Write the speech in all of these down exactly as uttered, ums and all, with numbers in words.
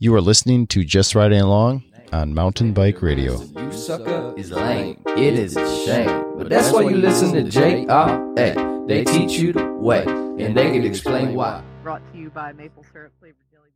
You are listening to Just Riding Along on Mountain Bike Radio. You sucker is lame. It is a shame. But that's why you listen to J R A. They teach you the way, and they can explain why. Brought to you by Maple Syrup Flavored Jelly.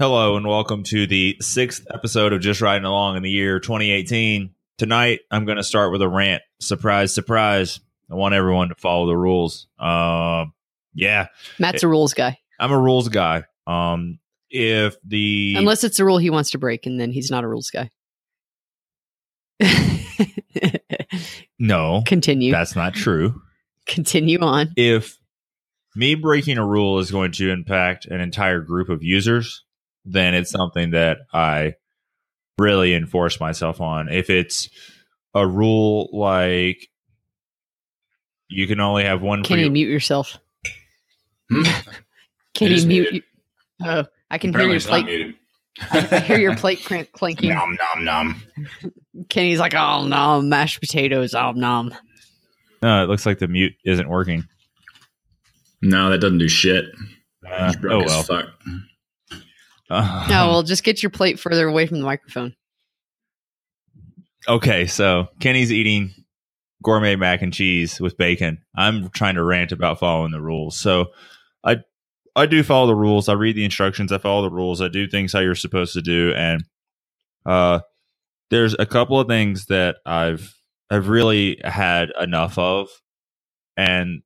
Hello, and welcome to the sixth episode of Just Riding Along in the year twenty eighteen. Tonight, I'm going to start with a rant. Surprise, surprise. I want everyone to follow the rules. Uh, yeah. Matt's a rules guy. I'm a rules guy. Um, if the unless it's a rule he wants to break, and then he's not a rules guy. No, continue. That's not true. Continue on. If me breaking a rule is going to impact an entire group of users, then it's something that I really enforce myself on. If it's a rule like you can only have one, can you mute yourself? Hmm? Can you mute? You? Oh, I can apparently hear your plate. I can hear your plate clank, clanking. Nom nom nom. Kenny's like, oh nom, mashed potatoes, oh nom. No, it looks like the mute isn't working. No, that doesn't do shit. Uh, oh well. Fuck. Uh, no, well, just get your plate further away from the microphone. Okay, so Kenny's eating gourmet mac and cheese with bacon. I'm trying to rant about following the rules, so I. I do follow the rules. I read the instructions. I follow the rules. I do things how you're supposed to do. And uh, there's a couple of things that I've I've really had enough of. And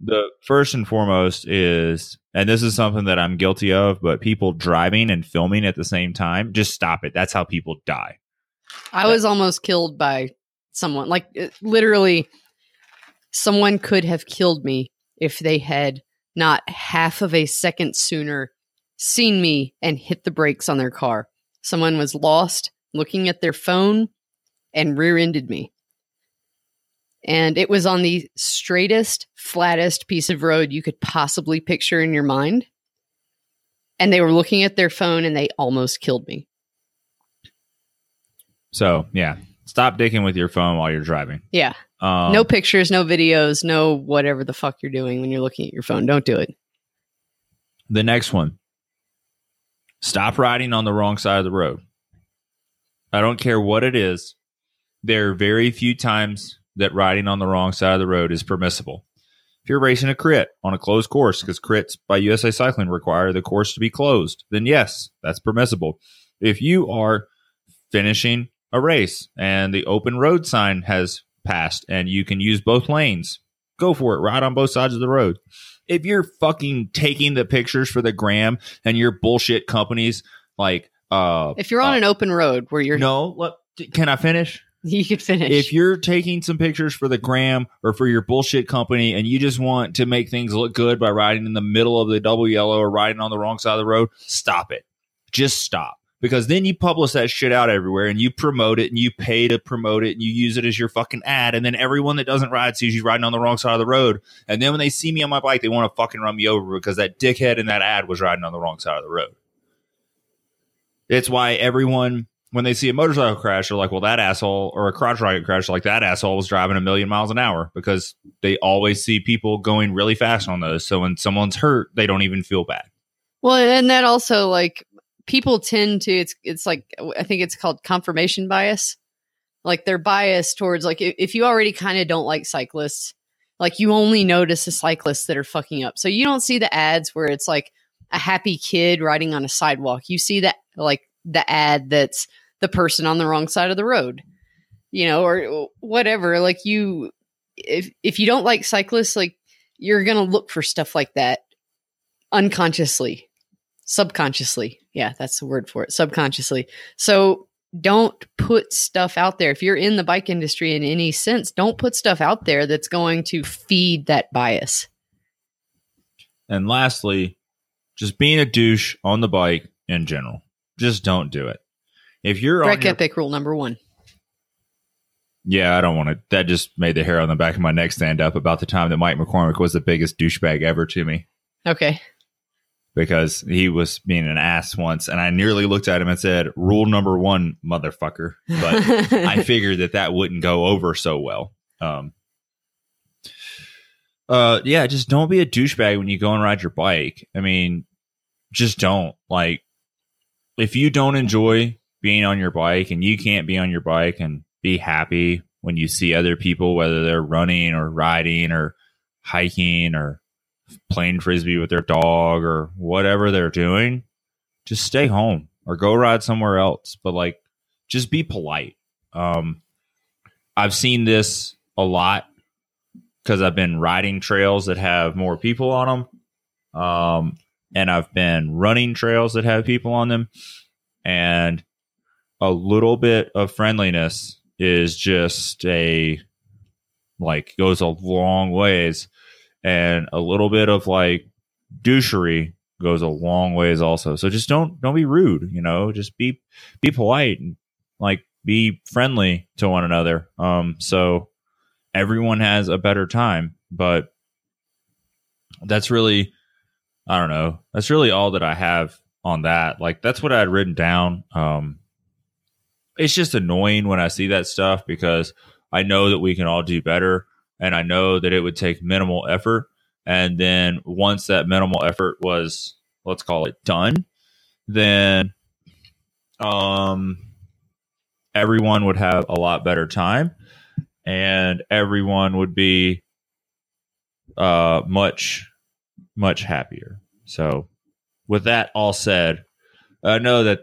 the first and foremost is, and this is something that I'm guilty of, but people driving and filming at the same time, just stop it. That's how people die. I was almost killed by someone. Like, it, literally, someone could have killed me if they had not half of a second sooner seen me and hit the brakes on their car. Someone was lost, looking at their phone, and rear-ended me. And it was on the straightest, flattest piece of road you could possibly picture in your mind. And they were looking at their phone, and they almost killed me. So, yeah. Stop dicking with your phone while you're driving. Yeah. Um, no pictures, no videos, no whatever the fuck you're doing when you're looking at your phone. Don't do it. The next one. Stop riding on the wrong side of the road. I don't care what it is. There are very few times that riding on the wrong side of the road is permissible. If you're racing a crit on a closed course, because crits by U S A Cycling require the course to be closed, then yes, that's permissible. If you are finishing a race and the open road sign has passed and you can use both lanes, go for it. Ride on both sides of the road. If you're fucking taking the pictures for the gram and your bullshit companies, like uh if you're on uh, an open road where you're no what, can I finish? You could finish. If you're taking some pictures for the gram or for your bullshit company and you just want to make things look good by riding in the middle of the double yellow or riding on the wrong side of the road, stop it. Just stop. Because then you publish that shit out everywhere and you promote it and you pay to promote it and you use it as your fucking ad. And then everyone that doesn't ride sees you riding on the wrong side of the road. And then when they see me on my bike, they want to fucking run me over because that dickhead in that ad was riding on the wrong side of the road. It's why everyone, when they see a motorcycle crash, they're like, well, that asshole, or a crotch rocket crash, they're like, that asshole was driving a million miles an hour, because they always see people going really fast on those. So when someone's hurt, they don't even feel bad. Well, and that also, like, people tend to, it's it's like, I think it's called confirmation bias. Like, they're biased towards, like, if, if you already kind of don't like cyclists, like, you only notice the cyclists that are fucking up. So you don't see the ads where it's like a happy kid riding on a sidewalk. You see that, like, the ad that's the person on the wrong side of the road, you know, or whatever. Like, you, if if you don't like cyclists, like, you're going to look for stuff like that unconsciously. Subconsciously. Yeah, that's the word for it. Subconsciously. So don't put stuff out there. If you're in the bike industry in any sense, don't put stuff out there that's going to feed that bias. And lastly, just being a douche on the bike in general. Just don't do it. If you're Break on your- Epic rule number one. Yeah, I don't want to. That just made the hair on the back of my neck stand up about the time that Mike McCormick was the biggest douchebag ever to me. Okay. Because he was being an ass once, and I nearly looked at him and said, rule number one, motherfucker. But I figured that that wouldn't go over so well. Um, uh, yeah, just don't be a douchebag when you go and ride your bike. I mean, just don't. Like, if you don't enjoy being on your bike and you can't be on your bike and be happy when you see other people, whether they're running or riding or hiking or playing frisbee with their dog or whatever they're doing, just stay home or go ride somewhere else. But like, just be polite. Um, I've seen this a lot because I've been riding trails that have more people on them. Um, and I've been running trails that have people on them, and a little bit of friendliness is just a, like, goes a long ways, and a little bit of like douchery goes a long ways also. So just don't, don't be rude, you know, just be, be polite and like be friendly to one another. Um, so everyone has a better time, but that's really, I don't know. That's really all that I have on that. Like, that's what I had written down. Um, it's just annoying when I see that stuff, because I know that we can all do better, and I know that it would take minimal effort. And then once that minimal effort was, let's call it, done, then um, everyone would have a lot better time, and everyone would be uh, much, much happier. So with that all said, I know that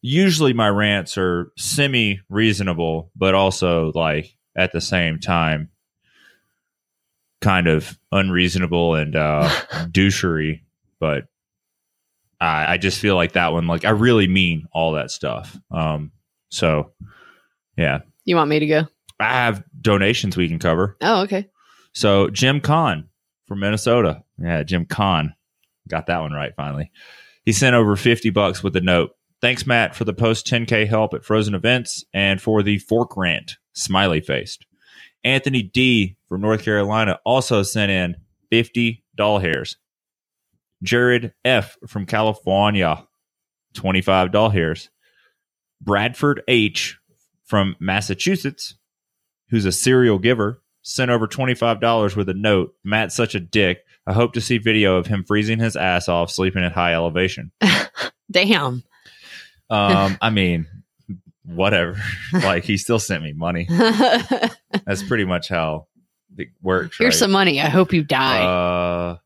usually my rants are semi-reasonable, but also, like, at the same time, kind of unreasonable and uh, douchery. But I, I just feel like that one, like, I really mean all that stuff. Um, so, yeah. You want me to go? I have donations we can cover. Oh, okay. So, Jim Kahn from Minnesota. Yeah, Jim Kahn. Got that one right, finally. He sent over fifty bucks with a note. Thanks, Matt, for the post ten K help at Frozen Events and for the fork rant, smiley faced. Anthony D. from North Carolina also sent in fifty doll hairs. Jared F. from California, twenty-five doll hairs. Bradford H. from Massachusetts, who's a serial giver, sent over twenty-five dollars with a note. Matt's such a dick. I hope to see video of him freezing his ass off sleeping at high elevation. Damn. Um, I mean, whatever. Like, he still sent me money. That's pretty much how it works. Here's right? some money. I hope you die. Uh,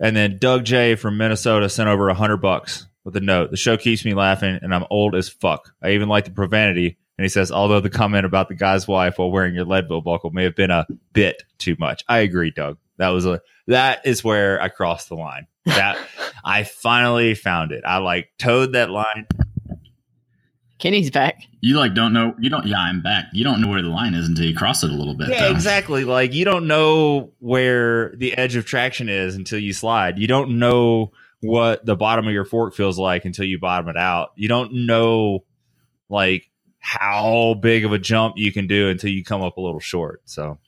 and then Doug J from Minnesota sent over a hundred bucks with a note. The show keeps me laughing, and I'm old as fuck. I even like the profanity. And he says, although the comment about the guy's wife while wearing your Leadville buckle may have been a bit too much. I agree, Doug. That was a, that is where I crossed the line. That I finally found it. I like towed that line. Kenny's back. You like don't know. You don't. Yeah, I'm back. You don't know where the line is until you cross it a little bit. Yeah, though. Exactly. Like, you don't know where the edge of traction is until you slide. You don't know what the bottom of your fork feels like until you bottom it out. You don't know, like, how big of a jump you can do until you come up a little short. So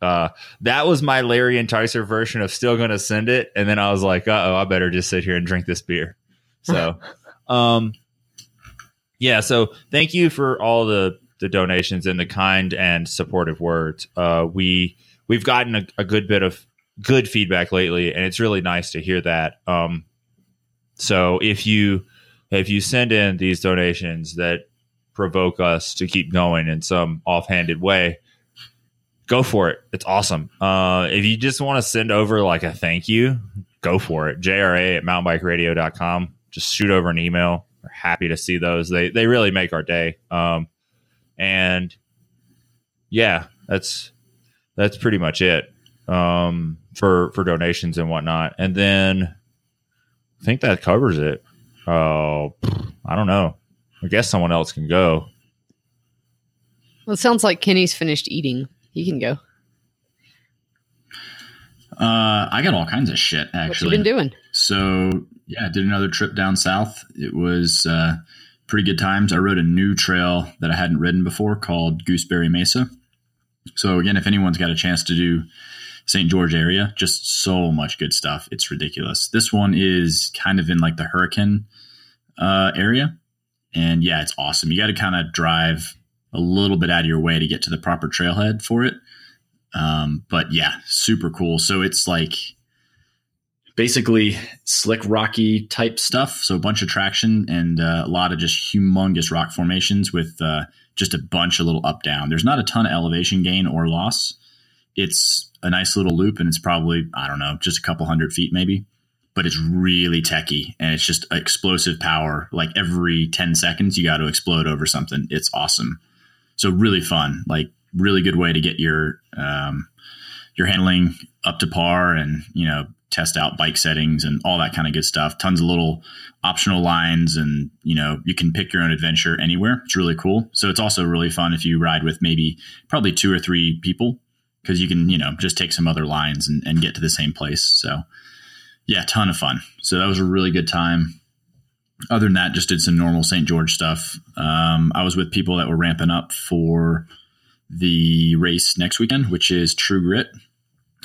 uh, that was my Larry and Tyser version of still going to send it. And then I was like, uh oh, I better just sit here and drink this beer. So, um, yeah. So thank you for all the, the donations and the kind and supportive words. Uh, we, we've gotten a, a good bit of good feedback lately, and it's really nice to hear that. Um, so if you, if you send in these donations that provoke us to keep going in some offhanded way, go for it. It's awesome. Uh, if you just want to send over like a thank you, go for it. J R A at mountain bike radio dot com. Just shoot over an email. We're happy to see those. They they really make our day. Um, and yeah, that's that's pretty much it um, for for donations and whatnot. And then I think that covers it. Oh, uh, I don't know. I guess someone else can go. Well, it sounds like Kenny's finished eating. He can go. Uh, I got all kinds of shit, actually. What you been doing? So, yeah, I did another trip down south. It was uh, pretty good times. I rode a new trail that I hadn't ridden before called Gooseberry Mesa. So, again, if anyone's got a chance to do Saint George area, just so much good stuff. It's ridiculous. This one is kind of in like the Hurricane uh, area. And yeah, it's awesome. You got to kind of drive a little bit out of your way to get to the proper trailhead for it. Um, but yeah, super cool. So it's like basically slick, rocky type stuff. So a bunch of traction and uh, a lot of just humongous rock formations with uh, just a bunch of little up down. There's not a ton of elevation gain or loss. It's a nice little loop, and it's probably, I don't know, just a couple hundred feet maybe, but it's really techie, and it's just explosive power. Like every ten seconds, you got to explode over something. It's awesome. So really fun, like really good way to get your, um, your handling up to par and, you know, test out bike settings and all that kind of good stuff. Tons of little optional lines, and, you know, you can pick your own adventure anywhere. It's really cool. So it's also really fun if you ride with maybe probably two or three people, because you can, you know, just take some other lines and, and get to the same place. So yeah, ton of fun. So that was a really good time. Other than that, just did some normal Saint George stuff. Um, I was with people that were ramping up for the race next weekend, which is True Grit.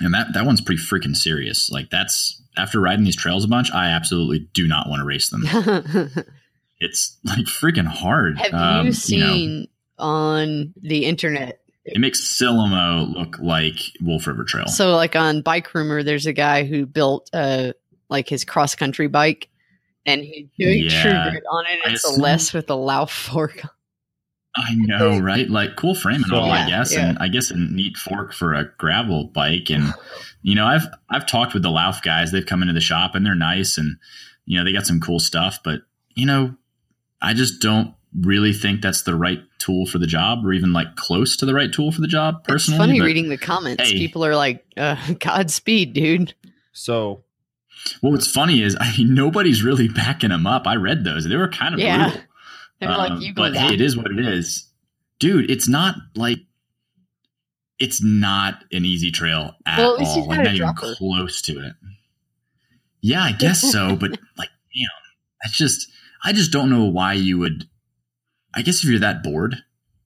And that, that one's pretty freaking serious. Like, that's, after riding these trails a bunch, I absolutely do not want to race them. It's like freaking hard. Have um, you seen you know, on the internet? It makes Silamo look like Wolf River Trail. So like on Bike Rumor, there's a guy who built uh like his cross country bike, and he's doing yeah. True Grit on it. It's a less with the Lauf fork. I know, right? Like, cool frame and all, yeah, I guess. Yeah. And I guess a neat fork for a gravel bike. And, you know, I've, I've talked with the Lauf guys. They've come into the shop and they're nice, and, you know, they got some cool stuff, but, you know, I just don't really think that's the right tool for the job, or even like close to the right tool for the job personally. It's funny but, reading the comments. Hey, people are like, uh, Godspeed, dude. So. Well, what's funny is I, nobody's really backing them up. I read those. They were kind of yeah. brutal. Um, like, you but hey, it is what it is, dude. It's not like it's not an easy trail at well, at all. Like, not even it. close to it. Yeah, I guess so. But like, damn, that's just. I just don't know why you would. I guess if you're that bored.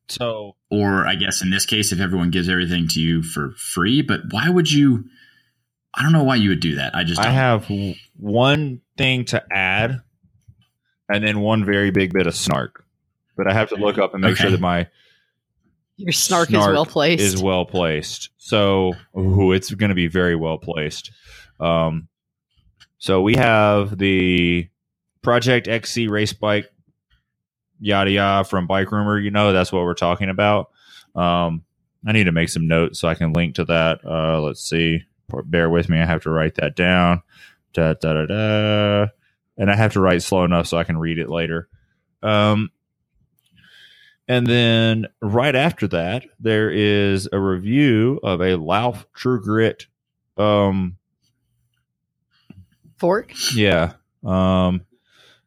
So, or I guess in this case, if everyone gives everything to you for free, but why would you? I don't know why you would do that. I just. Don't. I have one thing to add. And then one very big bit of snark, but I have to look up and make okay. sure that my your snark, snark is well placed. Is well placed. So ooh, it's going to be very well placed. Um, so we have the Project X C race bike, yada yada from Bike Rumor. You know that's what we're talking about. Um, I need to make some notes so I can link to that. Uh, let's see. Bear with me. I have to write that down. Da da da da. And I have to write slow enough so I can read it later. Um, and then right after that, there is a review of a Lauf True Grit um, fork. Yeah. Um,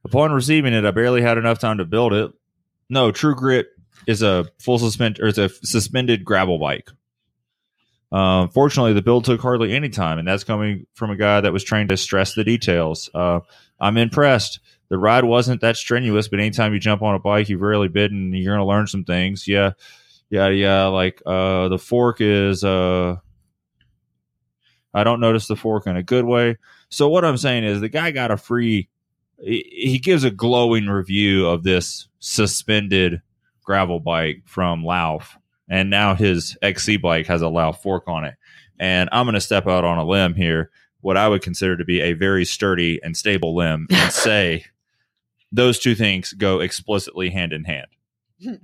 upon receiving it, I barely had enough time to build it. No, True Grit is a full suspend or it's a suspended gravel bike. Uh, fortunately, the build took hardly any time, and that's coming from a guy that was trained to stress the details. Uh, I'm impressed. The ride wasn't that strenuous, but anytime you jump on a bike, you've rarely bidden, and you're going to learn some things. Yeah, yeah, yeah. Like uh, the fork is, uh, I don't notice the fork in a good way. So what I'm saying is the guy got a free, he gives a glowing review of this suspended gravel bike from Lauf. And now his X C bike has a loud fork on it. And I'm going to step out on a limb here, what I would consider to be a very sturdy and stable limb, and say those two things go explicitly hand in hand.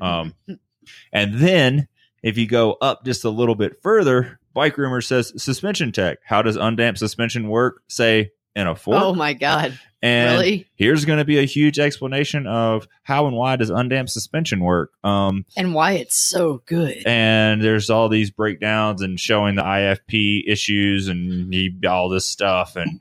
Um, and then if you go up just a little bit further, Bike Rumor says suspension tech. How does undamped suspension work? Say in a fork. Oh, my God. And really? Here's going to be a huge explanation of how and why does undamped suspension work. Um, and why it's so good. And there's all these breakdowns and showing the I F P issues and all this stuff. And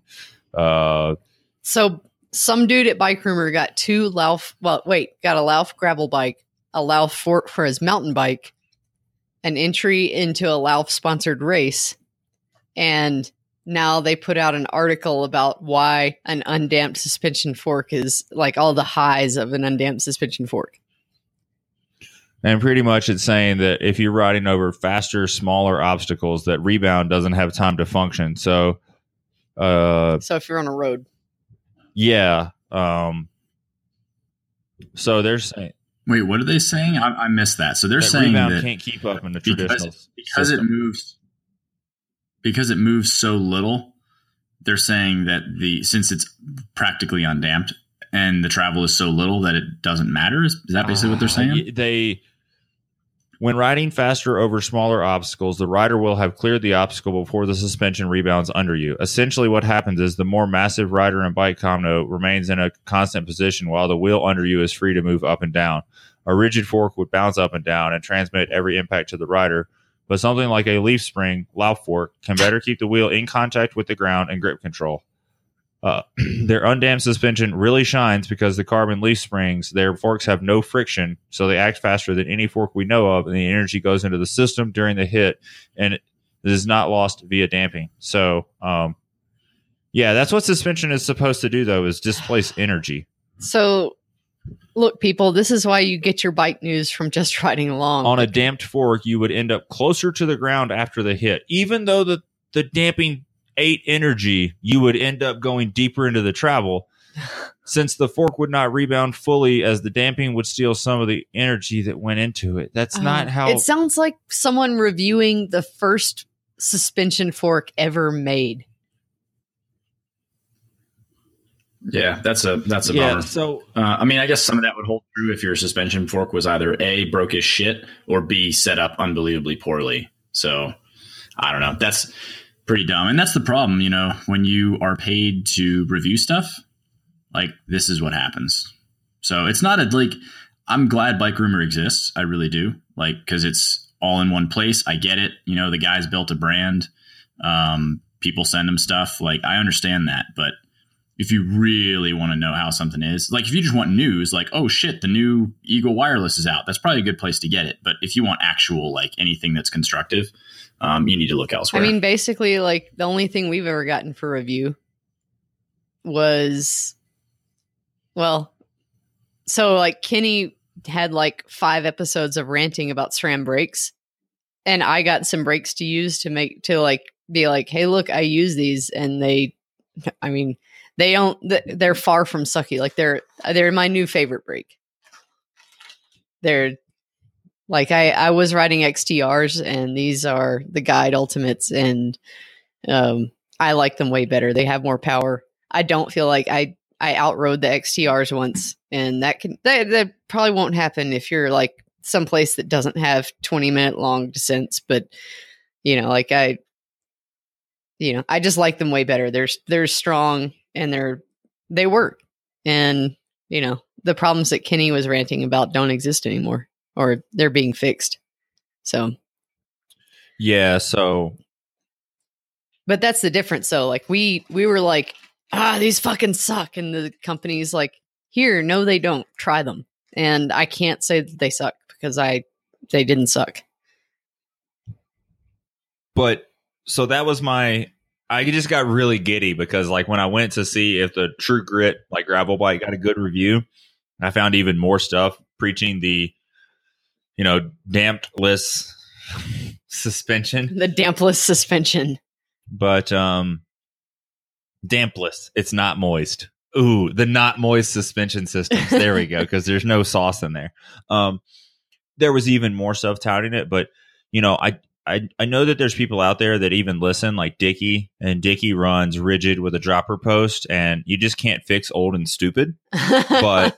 uh, so some dude at Bike Rumor got two Lauf. Well, wait, got a Lauf gravel bike, a Lauf fork for his mountain bike, an entry into a Lauf sponsored race. And now they put out an article about why an undamped suspension fork is like all the highs of an undamped suspension fork. And pretty much it's saying that if you're riding over faster, smaller obstacles, that rebound doesn't have time to function. So, uh, so if you're on a road, yeah. Um, so they're saying, wait, what are they saying? I, I missed that. So they're that saying rebound that can't keep up in the because, traditional because system. it moves. Because it moves so little, they're saying that the since it's practically undamped and the travel is so little that it doesn't matter. Is, is that basically uh, what they're saying? They, when riding faster over smaller obstacles, the rider will have cleared the obstacle before the suspension rebounds under you. Essentially, what happens is the more massive rider and bike combo remains in a constant position while the wheel under you is free to move up and down. A rigid fork would bounce up and down and transmit every impact to the rider, but something like a leaf spring, Lauf fork, can better keep the wheel in contact with the ground and grip control. Uh, their undamped suspension really shines because the carbon leaf springs, their forks have no friction, so they act faster than any fork we know of, and the energy goes into the system during the hit, and it is not lost via damping. So, um, yeah, that's what suspension is supposed to do, though, is displace energy. So... Look, people, this is why you get your bike news from Just Riding Along. On a damped fork, you would end up closer to the ground after the hit. Even though the, the damping ate energy, you would end up going deeper into the travel. Since the fork would not rebound fully as the damping would steal some of the energy that went into it. That's not uh, how... It sounds like someone reviewing the first suspension fork ever made. Yeah, that's a that's a yeah, bummer. So, uh, I mean, I guess some of that would hold true if your suspension fork was either A, broke as shit, or B, set up unbelievably poorly. So, I don't know. That's pretty dumb, and that's the problem. You know, when you are paid to review stuff, like this is what happens. So it's not a like. I'm glad Bike Rumor exists. I really do, like, because it's all in one place. I get it. You know, the guy's built a brand. Um, people send him stuff. Like, I understand that, but. If you really want to know how something is, like if you just want news, like, oh, shit, the new Eagle wireless is out. That's probably a good place to get it. But if you want actual, like anything that's constructive, um, you need to look elsewhere. I mean, basically, like the only thing we've ever gotten for review was, well, so like Kenny had like five episodes of ranting about SRAM brakes, and I got some brakes to use to make to like be like, hey, look, I use these, and they, I mean. They don't, they're far from sucky. Like they're, they're my new favorite brake. They're like, I, I was riding X T Rs and these are the Guide Ultimates and, um, I like them way better. They have more power. I don't feel like I, I outrode the X T Rs once, and that can, that, that probably won't happen if you're like someplace that doesn't have twenty minute long descents, but you know, like I, you know, I just like them way better. They're, they're strong. And they're, they work. And, you know, the problems that Kenny was ranting about don't exist anymore, or they're being fixed. So. Yeah. So. But that's the difference though. Like we, we were like, ah, these fucking suck. And the company's like, here, no, they don't, try them. And I can't say that they suck because I, they didn't suck. But so that was my, I just got really giddy because like when I went to see if the True Grit like gravel bike got a good review, I found even more stuff preaching the, you know, dampless suspension, the dampless suspension, but um, dampless. It's not moist. Ooh, the not moist suspension systems. There we go. Cause there's no sauce in there. Um, there was even more stuff touting it, but you know, I, I, I know that there's people out there that even listen, like Dickie, and Dickie runs rigid with a dropper post, and you just can't fix old and stupid. But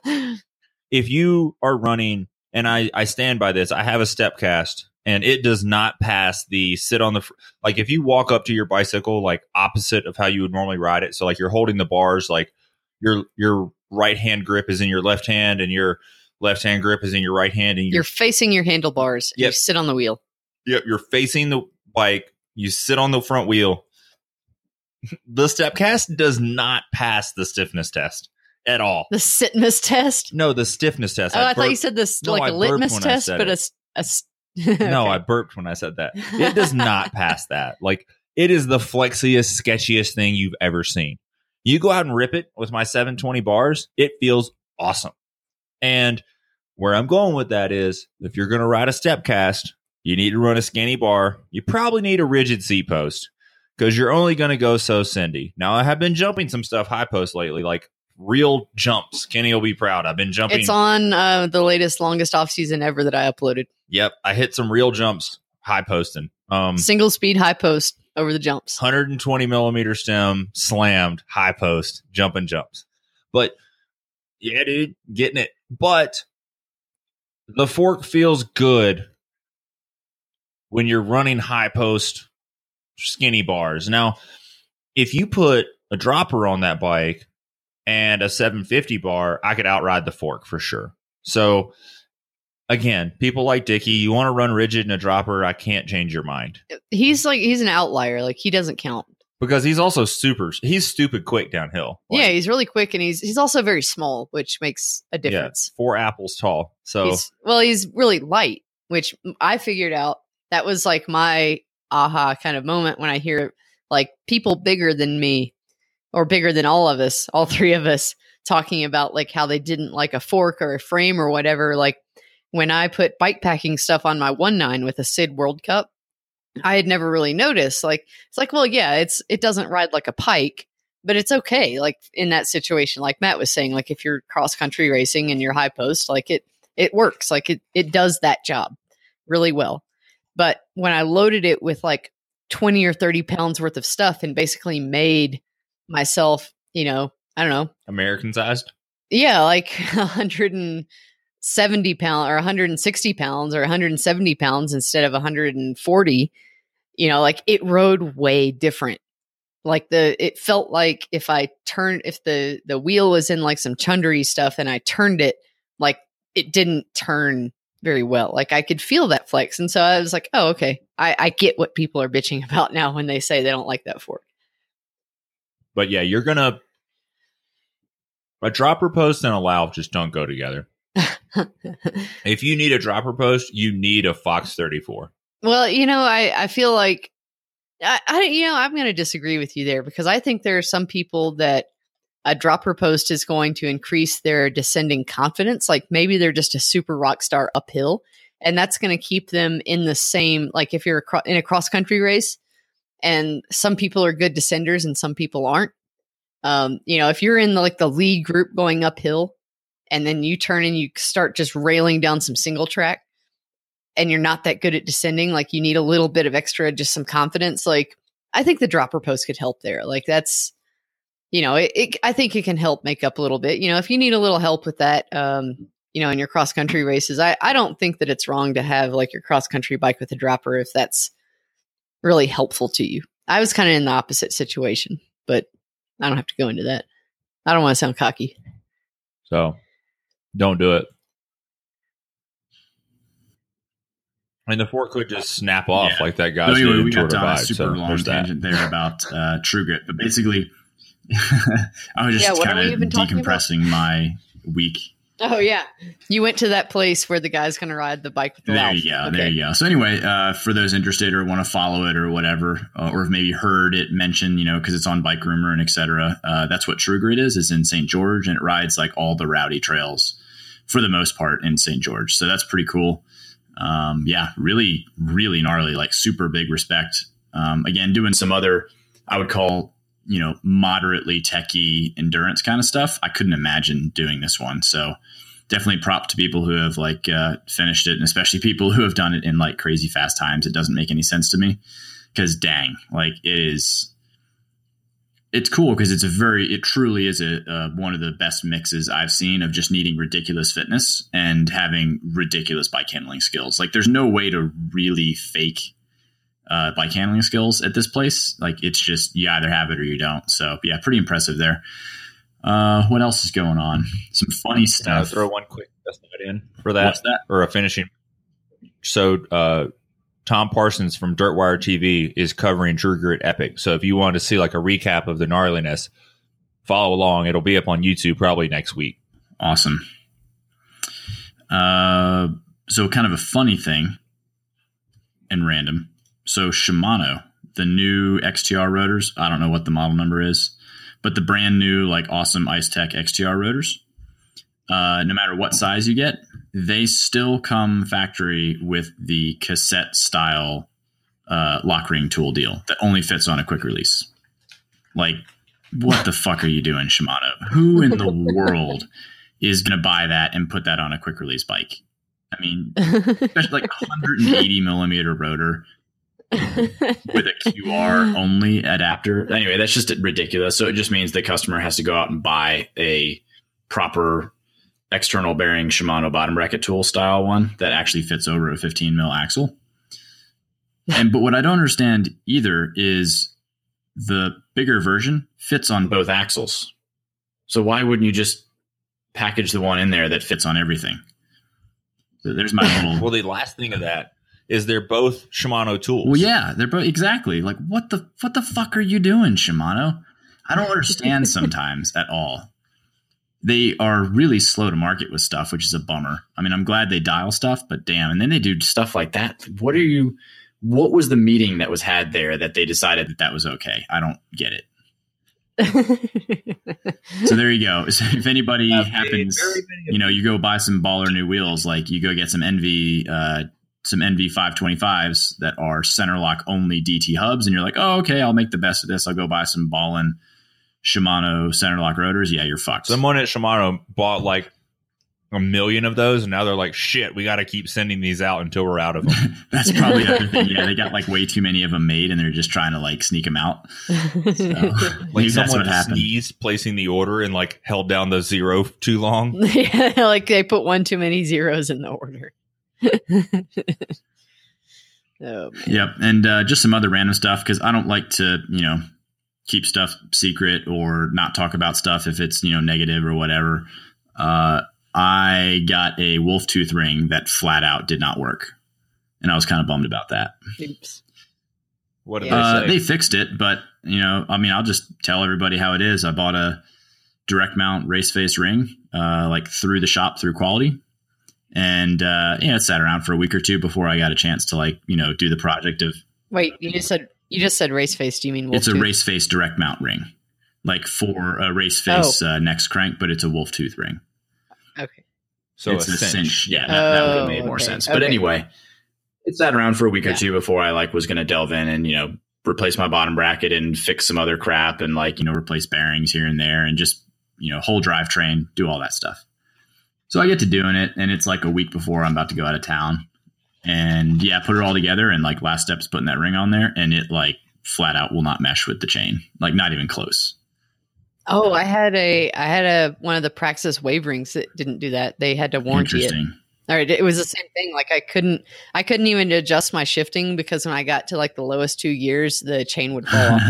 if you are running, and I, I stand by this, I have a step cast, and it does not pass the sit on the, fr- like if you walk up to your bicycle, like opposite of how you would normally ride it. So like you're holding the bars, like your, your right hand grip is in your left hand and your left hand grip is in your right hand. And you're, you're facing your handlebars. Yep. You sit on the wheel. Yep, you're facing the bike. You sit on the front wheel. The step cast does not pass the stiffness test at all. The sitness test? No, the stiffness test. Oh, I, I thought you said this no, like a litmus test, but a, a st- okay. No, I burped when I said that. It does not pass that. Like it is the flexiest, sketchiest thing you've ever seen. You go out and rip it with my seven twenty bars. It feels awesome. And where I'm going with that is, if you're going to ride a step cast, you need to run a skinny bar. You probably need a rigid C-post because you're only going to go so Cindy. Now, I have been jumping some stuff high post lately, like real jumps. Kenny will be proud. I've been jumping. It's on uh, the latest longest off season ever that I uploaded. Yep. I hit some real jumps high posting. Um, Single speed high post. over the jumps. one hundred twenty millimeter stem, slammed, high post, jumping jumps. But yeah, dude, getting it. But the fork feels good when you're running high post skinny bars. Now, if you put a dropper on that bike and a seven fifty bar, I could outride the fork for sure. So again, people like Dickie, you want to run rigid in a dropper, I can't change your mind. He's like, he's an outlier. Like, he doesn't count. Because he's also super, he's stupid quick downhill. Like, yeah, he's really quick, and he's he's also very small, which makes a difference. Yeah, four apples tall. So he's, well, he's really light, which I figured out. That was like my aha kind of moment when I hear like people bigger than me, or bigger than all of us, all three of us, talking about like how they didn't like a fork or a frame or whatever. Like when I put bike packing stuff on my one nine with a S I D World Cup, I had never really noticed. Like, it's like, well, yeah, it's, it doesn't ride like a pike, but it's okay. Like in that situation, like Matt was saying, like if you're cross country racing and you're high post, like it, it works. Like it, it does that job really well. But when I loaded it with like twenty or thirty pounds worth of stuff and basically made myself, you know, I don't know, American sized. Yeah. Like one hundred seventy pounds or one hundred sixty pounds or one hundred seventy pounds instead of one hundred forty, you know, like it rode way different. Like the, it felt like if I turned, if the, the wheel was in like some chundry stuff and I turned it, like it didn't turn very well. Like I could feel that flex. And so I was like, oh, okay. I, I get what people are bitching about now when they say they don't like that fork. But yeah, you're going to, a dropper post and a Lauf just don't go together. If you need a dropper post, you need a Fox thirty-four. Well, you know, I, I feel like, I, I you know, I'm going to disagree with you there, because I think there are some people that a dropper post is going to increase their descending confidence. Like maybe they're just a super rock star uphill, and that's going to keep them in the same, like if you're a, in a cross country race and some people are good descenders and some people aren't, um, you know, if you're in the, like the lead group going uphill, and then you turn and you start just railing down some single track and you're not that good at descending, like you need a little bit of extra, just some confidence. Like I think the dropper post could help there. Like that's, you know, it, it, I think it can help make up a little bit. You know, if you need a little help with that, um, you know, in your cross country races, I, I don't think that it's wrong to have like your cross country bike with a dropper if that's really helpful to you. I was kind of in the opposite situation, but I don't have to go into that. I don't want to sound cocky. So don't do it. And the fork could just snap off yeah. like that guy's no, doing Tour de Vibe. Super so long tangent that. there about uh, True Grit, but basically, I was just yeah, kind of decompressing my week. Oh yeah, you went to that place where the guy's going to ride the bike with the Lauf. There you go. Okay. There you go. So anyway, uh, for those interested or want to follow it or whatever, uh, or have maybe heard it mentioned, you know, because it's on Bike Rumor and et cetera, uh, that's what True Grit is. It's in Saint George, and it rides like all the rowdy trails for the most part in Saint George. So that's pretty cool. Um, yeah, really, really gnarly, like super big respect. Um, again, doing some other, I would call, you know, moderately techie endurance kind of stuff. I couldn't imagine doing this one. So definitely prop to people who have like, uh, finished it, and especially people who have done it in like crazy fast times. It doesn't make any sense to me, because dang, like it is, it's cool because it's a very, it truly is a uh, one of the best mixes I've seen of just needing ridiculous fitness and having ridiculous bike handling skills. Like there's no way to really fake uh, bike handling skills at this place. Like it's just, you either have it or you don't. So yeah, pretty impressive there. Uh, what else is going on? Some funny stuff. Uh, throw one quick aside in for that. What's that? Or a finishing. So, uh, Tom Parsons from Dirtwire T V is covering True Grit Epic. So if you want to see like a recap of the gnarliness, follow along. It'll be up on YouTube probably next week. Awesome. Uh, so kind of a funny thing and random. So Shimano, the new X T R rotors, I don't know what the model number is, but the brand new like awesome Ice Tech X T R rotors, uh, no matter what size you get, they still come factory with the cassette style uh, lock ring tool deal that only fits on a quick release. Like, what the fuck are you doing, Shimano? Who in the world is going to buy that and put that on a quick release bike? I mean, especially like one hundred eighty millimeter rotor. with a Q R only adapter. Anyway, that's just ridiculous. So it just means the customer has to go out and buy a proper external bearing Shimano bottom bracket tool style one that actually fits over a fifteen mil axle. And but what I don't understand either is the bigger version fits on both axles. So why wouldn't you just package the one in there that fits on everything? So there's my little. Well, the last thing of that is they're both Shimano tools. Well, yeah, they're both exactly like what the what the fuck are you doing, Shimano? I don't understand sometimes at all. They are really slow to market with stuff, which is a bummer. I mean, I'm glad they dial stuff, but damn, and then they do stuff like that. What are you? What was the meeting that was had there that they decided that that was okay? I don't get it. So there you go. So if anybody uh, happens, you know, you go buy some baller new wheels, like you go get some N V, uh, some N V five twenty-fives that are center lock only D T hubs. And you're like, oh, okay, I'll make the best of this. I'll go buy some ballin' Shimano center lock rotors. Yeah, you're fucked. Someone at Shimano bought like a million of those. And now they're like, shit, we got to keep sending these out until we're out of them. That's probably the other thing. Yeah, they got like way too many of them made and they're just trying to like sneak them out. So, like someone sneezed placing the order and like held down the zero too long. Yeah, like they put one too many zeros in the order. Oh, yep. And uh, just some other random stuff because I don't like to, you know, keep stuff secret or not talk about stuff if it's, you know, negative or whatever. Uh, I got a Wolf Tooth ring that flat out did not work. And I was kind of bummed about that. Oops. What did uh, they say? They fixed it, but, you know, I mean, I'll just tell everybody how it is. I bought a direct mount Race Face ring, uh, like through the shop, through Quality. And, uh, yeah, it sat around for a week or two before I got a chance to, like, you know, do the project of. Wait, you just said you just said Race Face. Do you mean Wolf It's tooth? A Race Face direct mount ring, like for a Race Face oh. uh, next crank, but it's a Wolf Tooth ring. Okay. So it's a, a cinch. cinch. Yeah, that, oh, that would have made more okay. sense. But okay. anyway, it sat around for a week yeah. or two before I like was going to delve in and, you know, replace my bottom bracket and fix some other crap and like, you know, replace bearings here and there and just, you know, whole drivetrain, do all that stuff. So I get to doing it and it's like a week before I'm about to go out of town and yeah, put it all together and like last step's putting that ring on there and it like flat out will not mesh with the chain, like not even close. Oh, I had a, I had a, one of the Praxis wave rings that didn't do that. They had to warranty it. All right. It was the same thing. Like I couldn't, I couldn't even adjust my shifting because when I got to like the lowest two gears, the chain would fall off.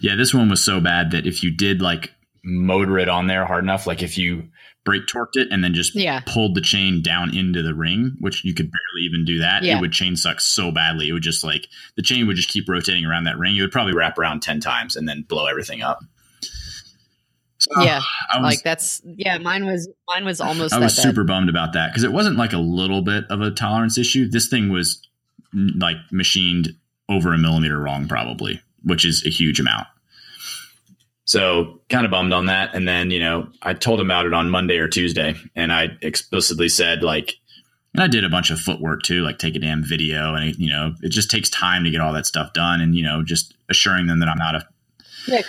Yeah. This one was so bad that if you did like motor it on there hard enough, like if you brake torqued it and then just yeah. pulled the chain down into the ring, which you could barely even do that. Yeah. It would chain suck so badly. It would just like, the chain would just keep rotating around that ring. It would probably wrap around ten times and then blow everything up. So yeah, was, like that's yeah. Mine was mine was almost. I that was bad. super bummed about that because it wasn't like a little bit of a tolerance issue. This thing was like machined over a millimeter wrong, probably, which is a huge amount. So kind of bummed on that. And then you know I told him about it on Monday or Tuesday, and I explicitly said like, and I did a bunch of footwork too, like take a damn video, and you know it just takes time to get all that stuff done, and you know just assuring them that I'm not a yeah.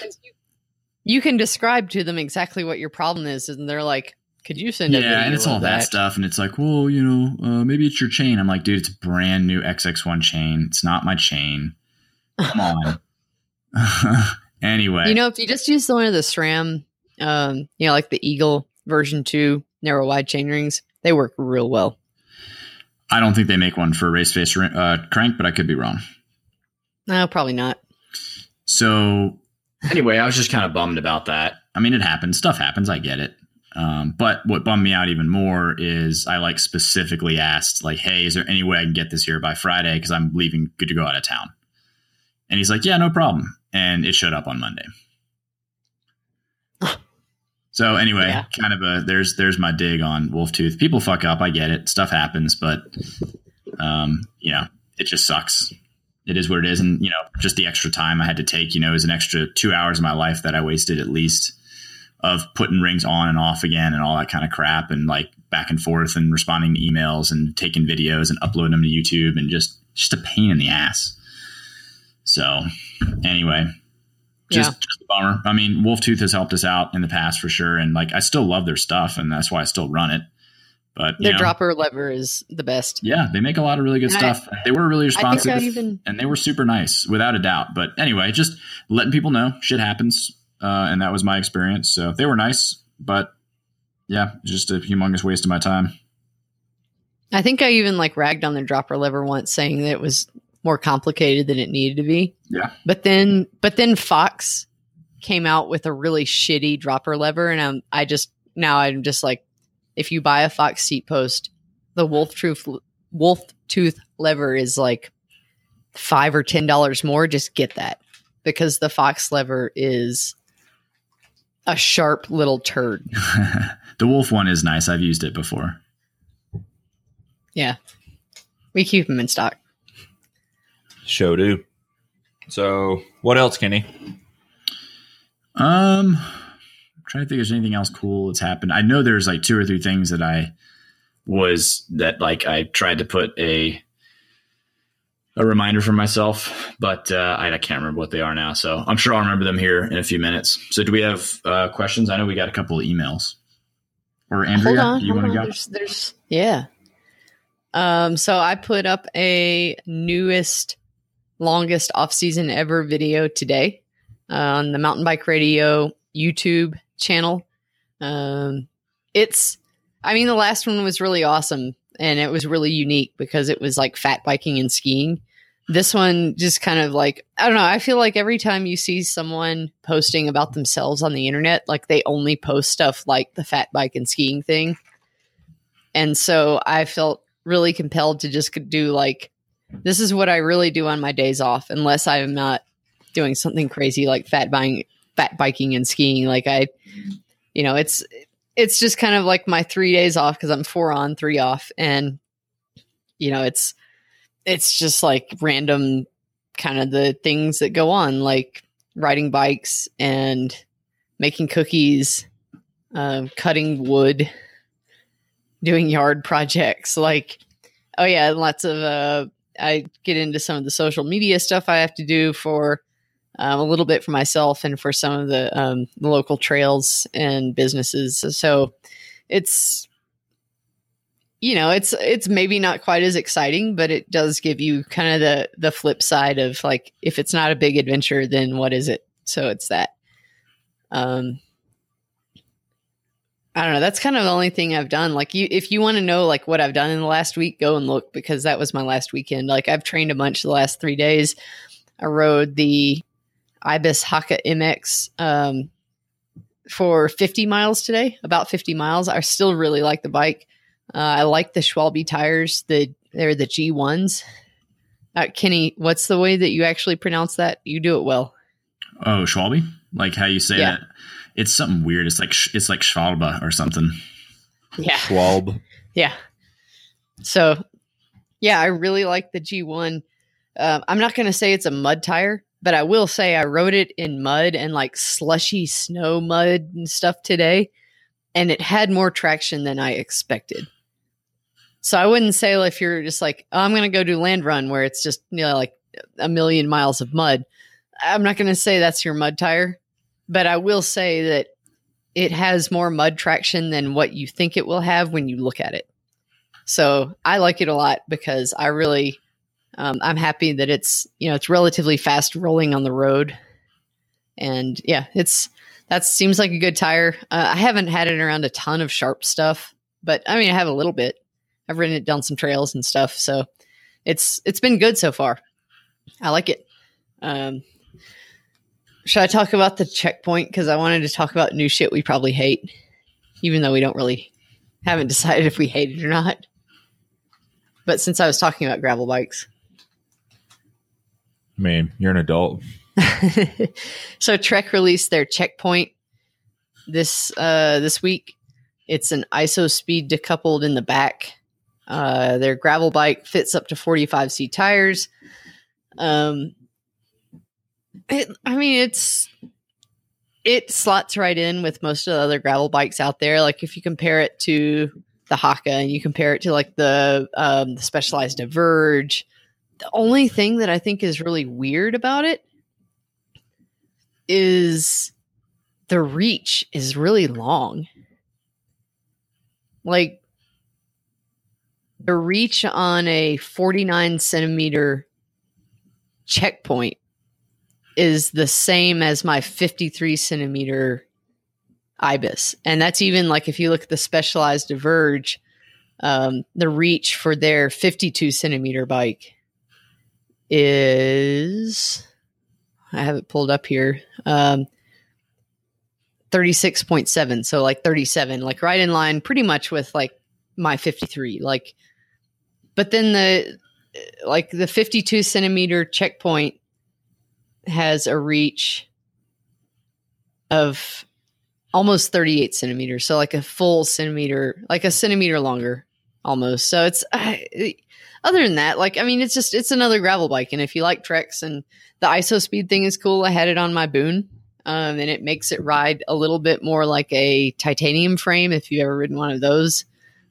You can describe to them exactly what your problem is, and they're like, could you send yeah, a video? Yeah, and it's all that, that stuff, and it's like, well, you know, uh, maybe it's your chain. I'm like, dude, it's a brand new X X one chain. It's not my chain. Come on. Anyway. You know, if you just use the one of the SRAM, um, you know, like the Eagle version two narrow wide chain rings, they work real well. I don't think they make one for a race face uh, crank, but I could be wrong. No, probably not. So... Anyway, I was just kind of bummed about that. I mean, it happens. Stuff happens. I get it. Um, but what bummed me out even more is I like specifically asked like, hey, is there any way I can get this here by Friday? Because I'm leaving good to go out of town. And he's like, yeah, no problem. And it showed up on Monday. So anyway, yeah. kind of a there's there's my dig on Wolf Tooth. People fuck up. I get it. Stuff happens. But, um, you know, it just sucks. It is what it is. And, you know, just the extra time I had to take, you know, is an extra two hours of my life that I wasted at least of putting rings on and off again and all that kind of crap and like back and forth and responding to emails and taking videos and uploading them to YouTube and just just a pain in the ass. So anyway, just, yeah. just a bummer. I mean, Wolf Tooth has helped us out in the past for sure. And like I still love their stuff and that's why I still run it. But their you know, dropper lever is the best. Yeah, they make a lot of really good and stuff. I, they were really responsive, I I even, and they were super nice, without a doubt. But anyway, just letting people know shit happens, uh, and that was my experience. So they were nice, but yeah, just a humongous waste of my time. I think I even like ragged on their dropper lever once, saying that it was more complicated than it needed to be. Yeah, but then but then Fox came out with a really shitty dropper lever, and I'm, I just now I'm just like. If you buy a Fox seat post, the Wolf Tooth Wolf Tooth lever is like five or ten dollars more. Just get that, because the Fox lever is a sharp little turd. The Wolf one is nice. I've used it before. Yeah, we keep them in stock. Sure do. So, what else, Kenny? Um. Trying to think if there's anything else cool that's happened. I know there's like two or three things that I was that like I tried to put a a reminder for myself, but uh, I, I can't remember what they are now. So I'm sure I'll remember them here in a few minutes. So do we have uh, questions? I know we got a couple of emails. Or Andrea, hold on, do you want to go? There's, there's yeah. Um. So I put up a newest, longest off season ever video today on the Mountain Bike Radio YouTube channel. Um, it's, I mean, the last one was really awesome, and it was really unique because it was like fat biking and skiing. This one just kind of like, I don't know. I feel like every time you see someone posting about themselves on the internet, like they only post stuff like the fat bike and skiing thing. And so I felt really compelled to just do like, this is what I really do on my days off, unless I'm not doing something crazy like fat buying, fat biking and skiing. Like I, you know, it's, it's just kind of like my three days off, cause I'm four on, three off. And, you know, it's, it's just like random kind of the things that go on, like riding bikes and making cookies, um, cutting wood, doing yard projects. Like, oh yeah. Lots of, uh, I get into some of the social media stuff I have to do for, Um, a little bit for myself and for some of the, um, the local trails and businesses. So it's, you know, it's, it's maybe not quite as exciting, but it does give you kind of the, the flip side of like, if it's not a big adventure, then what is it? So it's that, um, I don't know. That's kind of the only thing I've done. Like you, if you want to know like what I've done in the last week, go and look, because that was my last weekend. Like I've trained a bunch the last three days. I rode the Ibis Haka M X um, for fifty miles today, about fifty miles. I still really like the bike. Uh, I like the Schwalbe tires. The, they're the G ones. Uh, Kenny, what's the way that you actually pronounce that? You do it well. Oh, Schwalbe? Like how you say yeah. that? It's something weird. It's like it's like Schwalbe or something. Yeah. Schwalbe. Yeah. So, yeah, I really like the G one. Uh, I'm not going to say it's a mud tire, but I will say I rode it in mud and like slushy snow mud and stuff today. And it had more traction than I expected. So I wouldn't say like, if you're just like, oh, I'm going to go do Land Run where it's just you know, like a million miles of mud. I'm not going to say that's your mud tire, but I will say that it has more mud traction than what you think it will have when you look at it. So I like it a lot because I really... Um, I'm happy that it's, you know, it's relatively fast rolling on the road, and yeah, it's, that seems like a good tire. Uh, I haven't had it around a ton of sharp stuff, but I mean, I have a little bit. I've ridden it down some trails and stuff. So it's, it's been good so far. I like it. Um, should I talk about the checkpoint? Cause I wanted to talk about new shit we probably hate, even though we don't really haven't decided if we hate it or not. But since I was talking about gravel bikes. I mean, you're an adult. So Trek released their checkpoint this uh, this week. It's an I S O speed decoupled in the back. Uh, their gravel bike fits up to forty-five C tires. Um, it, I mean, it's it slots right in with most of the other gravel bikes out there. Like if you compare it to the Haka and you compare it to like the, um, the Specialized Diverge. The only thing that I think is really weird about it is the reach is really long. Like the reach on a forty-nine centimeter checkpoint is the same as my fifty-three centimeter Ibis. And that's even like, if you look at the Specialized Diverge, um, the reach for their fifty-two centimeter bike is, I have it pulled up here, um, thirty-six point seven. So like thirty-seven, like right in line pretty much with like my fifty-three, like, but then the, like the fifty-two centimeter checkpoint has a reach of almost thirty-eight centimeters. So like a full centimeter, like a centimeter longer almost. So it's, I, other than that, like, I mean, it's just, it's another gravel bike. And if you like treks, and the I S O speed thing is cool. I had it on my Boon. Um, and it makes it ride a little bit more like a titanium frame. If you've ever ridden one of those,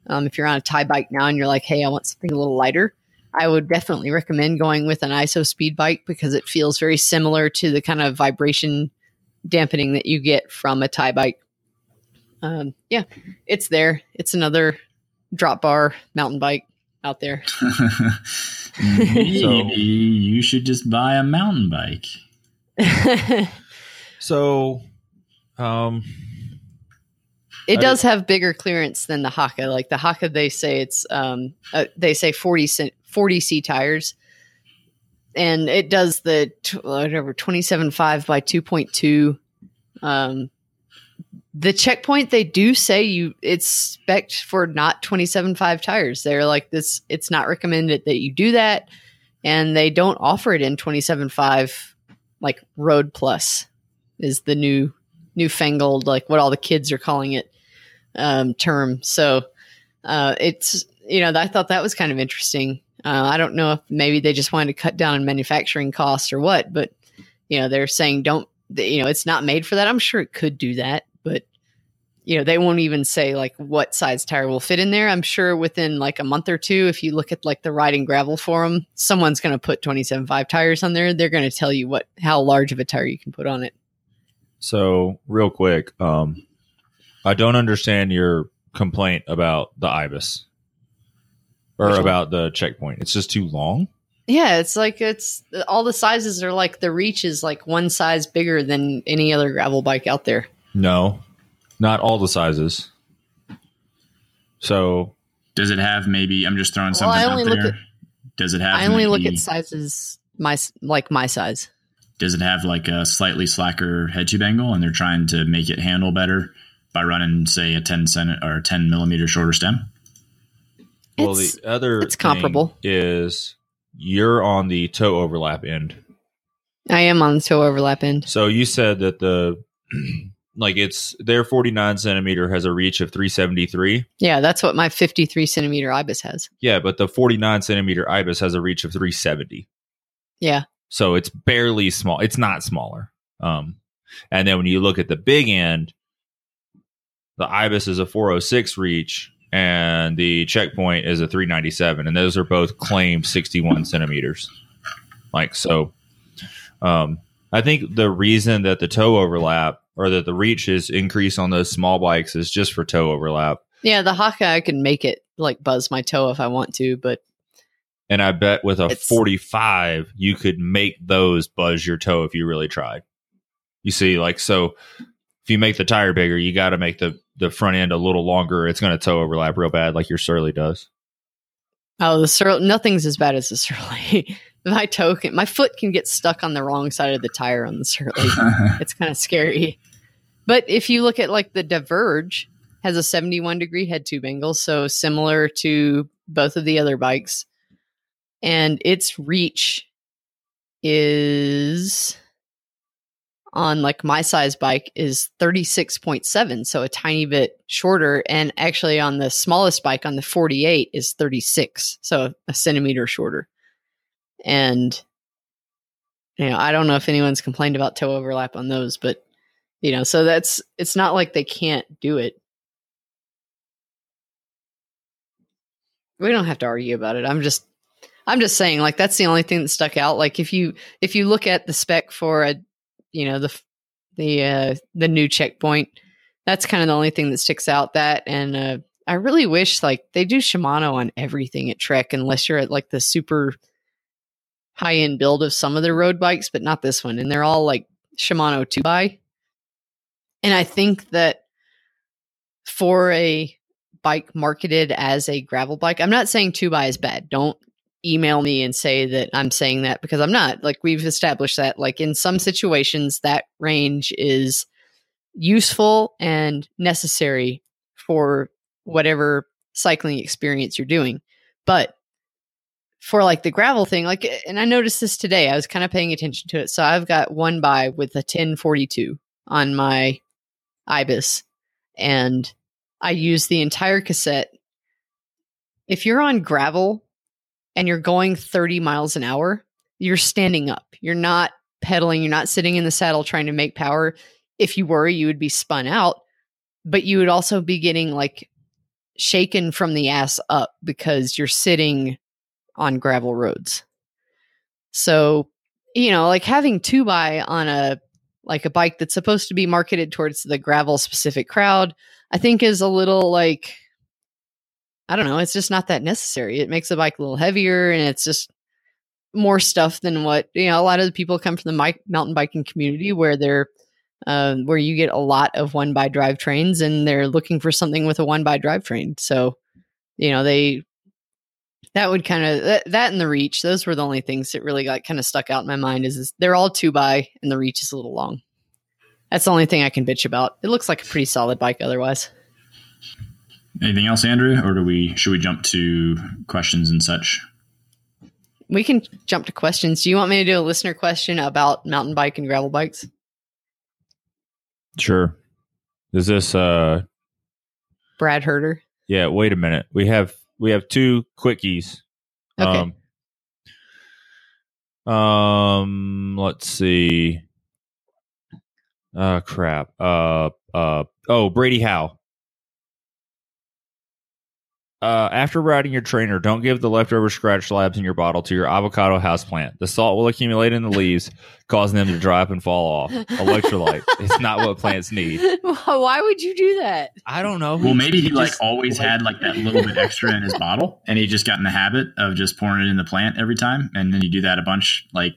um, if you're on a tie bike now and you're like, hey, I want something a little lighter, I would definitely recommend going with an I S O speed bike, because it feels very similar to the kind of vibration dampening that you get from a tie bike. Um, yeah, it's there. It's another drop bar mountain bike out there. Maybe so, you should just buy a mountain bike. So, um, it does have bigger clearance than the Haka. Like the Haka, they say it's, um, uh, they say forty C tires, and it does the t- whatever twenty-seven point five by two point two. Um, the checkpoint, they do say you it's spec'd for not twenty-seven point five tires. They're like this, it's not recommended that you do that, and they don't offer it in twenty-seven point five, like Road Plus is the new newfangled, like what all the kids are calling it. Um, term. So, uh, it's, you know, I thought that was kind of interesting. Uh, I don't know if maybe they just wanted to cut down on manufacturing costs or what, but you know, they're saying don't, you know, it's not made for that. I'm sure it could do that, but you know, they won't even say like what size tire will fit in there. I'm sure within like a month or two, if you look at like the Riding Gravel forum, someone's going to put twenty-seven point five tires on there. They're going to tell you what, how large of a tire you can put on it. So real quick, um, I don't understand your complaint about the Ibis or about the checkpoint. It's just too long. Yeah, it's like it's all the sizes are like the reach is like one size bigger than any other gravel bike out there. No, not all the sizes. So does it have maybe I'm just throwing something well, out there. At, does it have? I only maybe, look at sizes my like my size. Does it have like a slightly slacker head tube angle and they're trying to make it handle better by running, say, a ten cent or ten millimeter shorter stem? Well, it's, the other it's comparable is you're on the toe overlap end. I am on the toe overlap end. So you said that the like it's their forty-nine centimeter has a reach of three seventy-three. Yeah, that's what my fifty-three centimeter Ibis has. Yeah, but the forty-nine centimeter Ibis has a reach of three seventy. Yeah. So it's barely small. It's not smaller. Um, and then when you look at the big end, the Ibis is a four oh six reach, and the checkpoint is a three ninety-seven, and those are both claimed sixty-one centimeters. Like so, um, I think the reason that the toe overlap or that the reach is increased on those small bikes is just for toe overlap. Yeah, the Haka I can make it like buzz my toe if I want to, but and I bet with a forty-five you could make those buzz your toe if you really tried. You see, like so. If you make the tire bigger, you got to make the, the front end a little longer. It's going to toe overlap real bad, like your Surly does. Oh, the Surly, nothing's as bad as the Surly. my toe, can, my foot can get stuck on the wrong side of the tire on the Surly. It's kind of scary. But if you look at like the Diverge, has a seventy-one degree head tube angle, so similar to both of the other bikes, and its reach is. On like my size bike is thirty-six point seven, so a tiny bit shorter. And actually on the smallest bike on the forty-eight is thirty-six, so a centimeter shorter. And, you know, I don't know if anyone's complained about toe overlap on those, but, you know, so that's, it's not like they can't do it. We don't have to argue about it. I'm just, I'm just saying like, that's the only thing that stuck out. Like if you, if you look at the spec for a, you know, the, the, uh, the new checkpoint, that's kind of the only thing that sticks out that, and, uh, I really wish, like, they do Shimano on everything at Trek, unless you're at like the super high end build of some of their road bikes, but not this one. And they're all like Shimano two by. And I think that for a bike marketed as a gravel bike, I'm not saying two by is bad. Don't email me and say that I'm saying that, because I'm not. Like, we've established that, like, in some situations that range is useful and necessary for whatever cycling experience you're doing. But for like the gravel thing, like, and I noticed this today, I was kind of paying attention to it. So I've got one by with a ten forty-two on my Ibis, and I use the entire cassette. If you're on gravel and you're going thirty miles an hour, you're standing up. You're not pedaling. You're not sitting in the saddle trying to make power. If you were, you would be spun out, but you would also be getting like shaken from the ass up because you're sitting on gravel roads. So, you know, like having two by on a, like a bike that's supposed to be marketed towards the gravel specific crowd, I think is a little like, I don't know, it's just not that necessary. It makes the bike a little heavier, and it's just more stuff than what, you know, a lot of the people come from the bike, mountain biking community where they're, um, where you get a lot of one by drivetrains, and they're looking for something with a one by drivetrain. So, you know, they, that would kind of, that, that and the reach, those were the only things that really got kind of stuck out in my mind is, is they're all two by and the reach is a little long. That's the only thing I can bitch about. It looks like a pretty solid bike otherwise. Anything else, Andrew, or do we should we jump to questions and such? We can jump to questions. Do you want me to do a listener question about mountain bike and gravel bikes? Sure. Is this uh, Brad Herder? Yeah. Wait a minute. We have we have two quickies. Okay. Um. um let's see. Oh crap. Uh. Uh. Oh, Brady Howe. Uh, after riding your trainer, don't give the leftover scratch labs in your bottle to your avocado houseplant. The salt will accumulate in the leaves, causing them to dry up and fall off. Electrolyte. It's not what plants need. Why would you do that? I don't know. Well, maybe he, he like just, always like, had like that little bit extra in his bottle, and he just got in the habit of just pouring it in the plant every time. And then you do that a bunch, like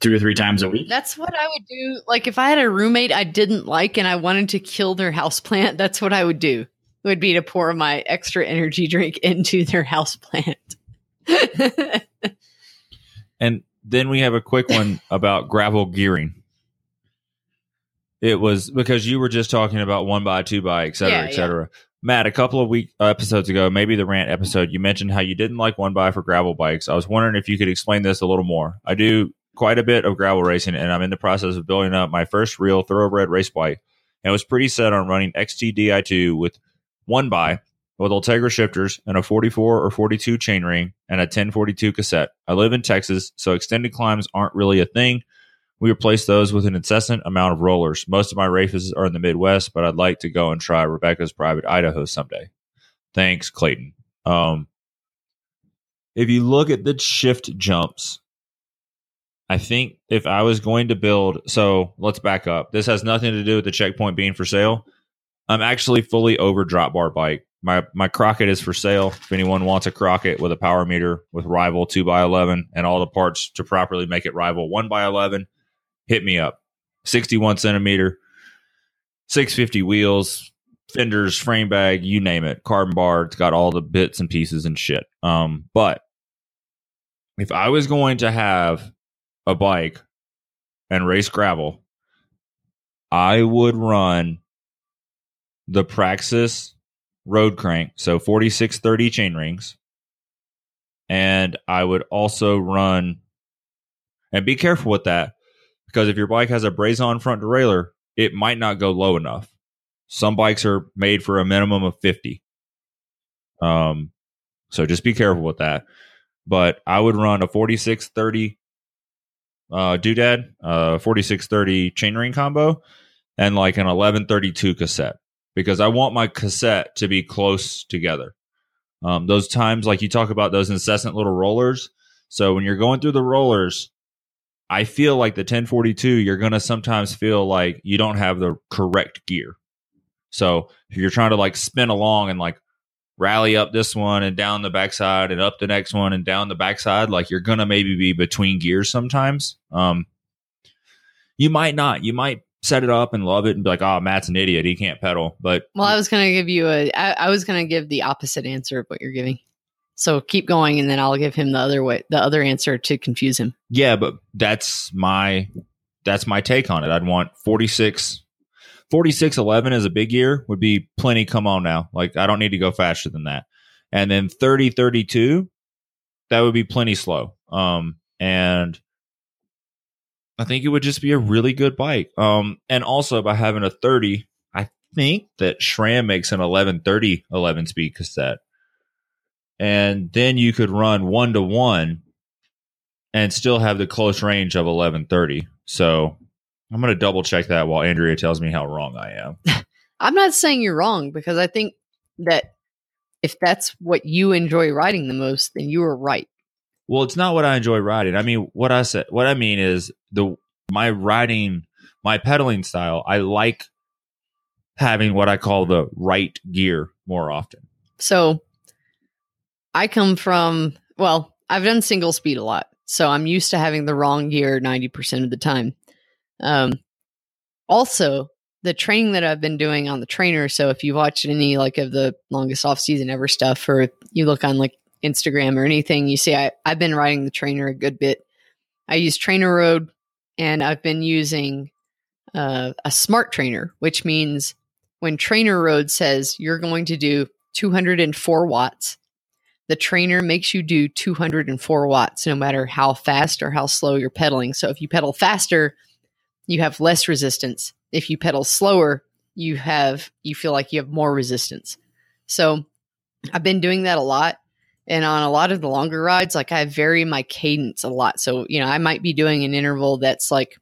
two or three times a week. That's what I would do. Like if I had a roommate I didn't like and I wanted to kill their houseplant, that's what I would do. Would be to pour my extra energy drink into their houseplant. And then we have a quick one about gravel gearing. It was because you were just talking about one by, two by, et cetera, yeah, et cetera. Yeah. Matt, a couple of week uh, episodes ago, maybe the rant episode, you mentioned how you didn't like one by for gravel bikes. I was wondering if you could explain this a little more. I do quite a bit of gravel racing, and I'm in the process of building up my first real thoroughbred race bike. And I was pretty set on running X T D I two with one by with Ultegra shifters and a forty-four or forty-two chain ring and a ten forty-two cassette. I live in Texas, so extended climbs aren't really a thing. We replace those with an incessant amount of rollers. Most of my races are in the Midwest, but I'd like to go and try Rebecca's Private Idaho someday. Thanks, Clayton. Um, if you look at the shift jumps, I think if I was going to build... So let's back up. This has nothing to do with the Checkpoint being for sale. I'm actually fully over drop bar bike. My my Crockett is for sale. If anyone wants a Crockett with a power meter with Rival two by eleven and all the parts to properly make it Rival one by eleven, hit me up. sixty-one centimeter, six fifty wheels, fenders, frame bag, you name it. Carbon bar. It's got all the bits and pieces and shit. Um, but if I was going to have a bike and race gravel, I would run the Praxis road crank, so forty-six thirty chain rings. And I would also run, and be careful with that, because if your bike has a braze-on front derailleur, it might not go low enough. Some bikes are made for a minimum of fifty. Um, so just be careful with that. But I would run a forty-six thirty uh, doodad, uh, forty-six thirty chain ring combo, and like an eleven thirty-two cassette. Because I want my cassette to be close together. Um, those times, like you talk about those incessant little rollers. So when you're going through the rollers, I feel like the ten forty-two, you're going to sometimes feel like you don't have the correct gear. So if you're trying to like spin along and like rally up this one and down the backside and up the next one and down the backside. Like, you're going to maybe be between gears sometimes. Um, you might not. You might set it up and love it and be like, oh, Matt's an idiot, he can't pedal. But well, I was going to give you a, I, I was going to give the opposite answer of what you're giving. So keep going, and then I'll give him the other way, the other answer to confuse him. Yeah, but that's my, that's my take on it. I'd want forty-six, forty-six eleven as a big year would be plenty. Come on now. Like, I don't need to go faster than that. And then thirty, thirty-two, that would be plenty slow. Um, and I think it would just be a really good bike. Um, and also by having a thirty, I think that SRAM makes an eleven thirty, eleven speed cassette. And then you could run one to one and still have the close range of eleven thirty. So I'm going to double check that while Andrea tells me how wrong I am. I'm not saying you're wrong, because I think that if that's what you enjoy riding the most, then you are right. Well, it's not what I enjoy riding. I mean, what I said, what I mean is the, my riding, my pedaling style, I like having what I call the right gear more often. So I come from, well, I've done single speed a lot, so I'm used to having the wrong gear ninety percent of the time. Um, also, the training that I've been doing on the trainer, so if you watch any like of the longest off season ever stuff, or if you look on like Instagram or anything, you see I, I've been riding the trainer a good bit. I use TrainerRoad, and I've been using uh, a smart trainer, which means when TrainerRoad says you're going to do two hundred four watts, the trainer makes you do two hundred four watts, no matter how fast or how slow you're pedaling. So if you pedal faster, you have less resistance. If you pedal slower, you have, you feel like you have more resistance. So I've been doing that a lot. And on a lot of the longer rides, like, I vary my cadence a lot. So, you know, I might be doing an interval that's like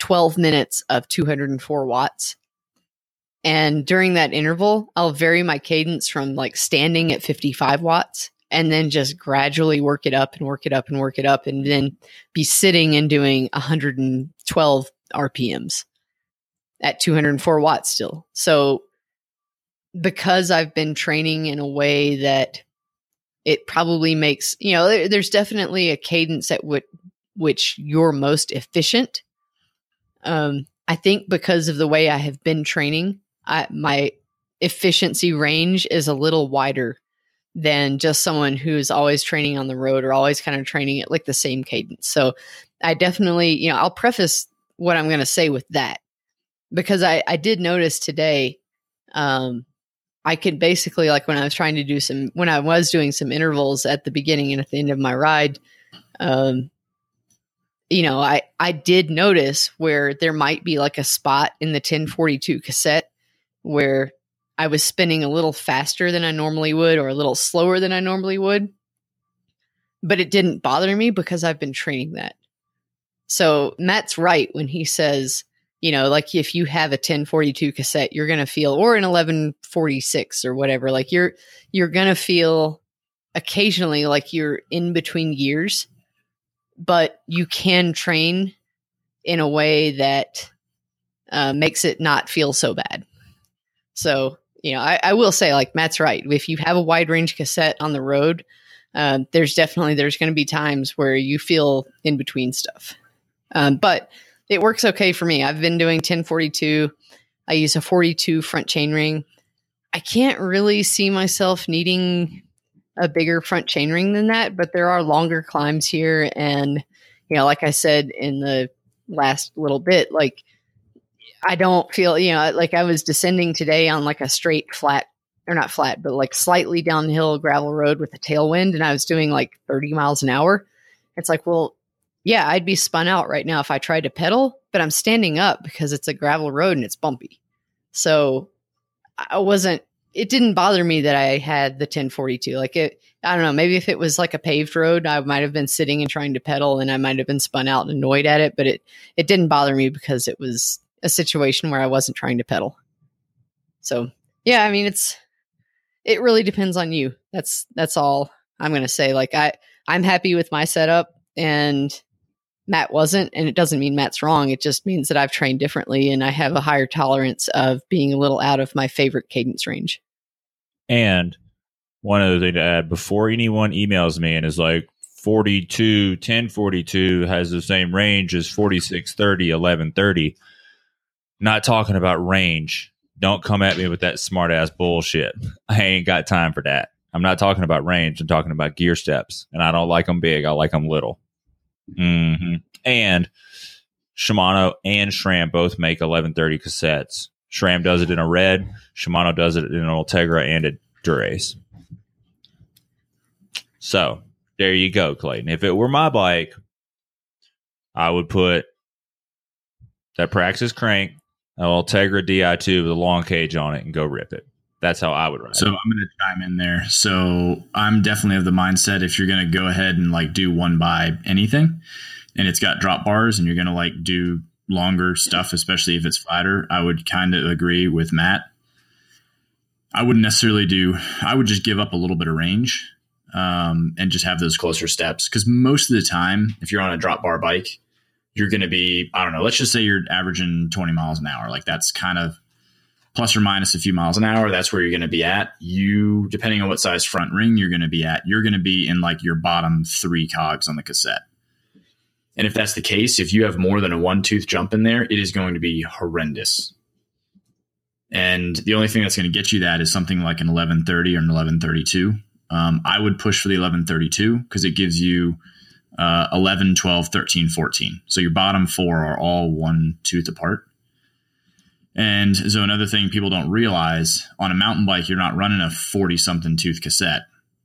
twelve minutes of two hundred four watts. And during that interval, I'll vary my cadence from like standing at fifty-five watts and then just gradually work it up and work it up and work it up, and then be sitting and doing one hundred twelve R P Ms at two hundred four watts still. So because I've been training in a way that it probably makes, you know, there, there's definitely a cadence at which, which you're most efficient. Um, I think because of the way I have been training, I, my efficiency range is a little wider than just someone who's always training on the road or always kind of training at like the same cadence. So I definitely, you know, I'll preface what I'm going to say with that, because I, I did notice today, um, I could basically, like when I was trying to do some, when I was doing some intervals at the beginning and at the end of my ride, um, you know, I, I did notice where there might be like a spot in the ten forty-two cassette where I was spinning a little faster than I normally would, or a little slower than I normally would, but it didn't bother me because I've been training that. So Matt's right when he says, you know, like if you have a ten forty-two cassette, you're going to feel, or an eleven forty-six or whatever, like you're, you're going to feel occasionally like you're in between gears. But you can train in a way that uh, makes it not feel so bad. So, you know, I, I will say, like, Matt's right. If you have a wide range cassette on the road, uh, there's definitely, there's going to be times where you feel in between stuff. Um, but it works okay for me. I've been doing ten forty-two. I use a forty-two front chainring. I can't really see myself needing a bigger front chainring than that, but there are longer climbs here. And, you know, like I said in the last little bit, like, I don't feel, you know, like I was descending today on like a straight flat, or not flat, but like slightly downhill gravel road with a tailwind. And I was doing like thirty miles an hour. It's like, well, yeah, I'd be spun out right now if I tried to pedal, but I'm standing up because it's a gravel road and it's bumpy. So I wasn't, it didn't bother me that I had the ten forty-two. Like, it, I don't know, maybe if it was like a paved road, I might've been sitting and trying to pedal and I might've been spun out and annoyed at it, but it, it didn't bother me because it was a situation where I wasn't trying to pedal. So yeah, I mean, it's, it really depends on you. That's, that's all I'm going to say. Like, I, I'm happy with my setup, and Matt wasn't, and it doesn't mean Matt's wrong. It just means that I've trained differently and I have a higher tolerance of being a little out of my favorite cadence range. And one other thing to add before anyone emails me and is like, forty-two, ten forty-two has the same range as forty-six thirty, eleven thirty. Not talking about range. Don't come at me with that smart ass bullshit. I ain't got time for that. I'm not talking about range. I'm talking about gear steps, and I don't like them big. I like them little. Mm-hmm. And Shimano and SRAM both make eleven thirty cassettes. SRAM does it in a red. Shimano does it in an Ultegra and a Durace. So there you go, Clayton. If it were my bike, I would put that Praxis crank, an Ultegra D I two with a long cage on it, and go rip it. That's how I would ride. So I'm going to chime in there. So I'm definitely of the mindset, if you're going to go ahead and like do one by anything and it's got drop bars and you're going to like do longer stuff, especially if it's flatter, I would kind of agree with Matt. I wouldn't necessarily do, I would just give up a little bit of range um, and just have those closer steps. Because most of the time, if you're on a drop bar bike, you're going to be, I don't know, let's just say you're averaging twenty miles an hour. Like that's kind of plus or minus a few miles an hour. That's where you're going to be at. You, depending on what size front ring you're going to be at, you're going to be in like your bottom three cogs on the cassette. And if that's the case, if you have more than a one tooth jump in there, it is going to be horrendous. And the only thing that's going to get you that is something like an eleven thirty or an eleven thirty-two. Um, I would push for the eleven thirty-two because it gives you uh, eleven, twelve, thirteen, fourteen. So your bottom four are all one tooth apart. And so another thing people don't realize, on a mountain bike, you're not running a forty-something tooth cassette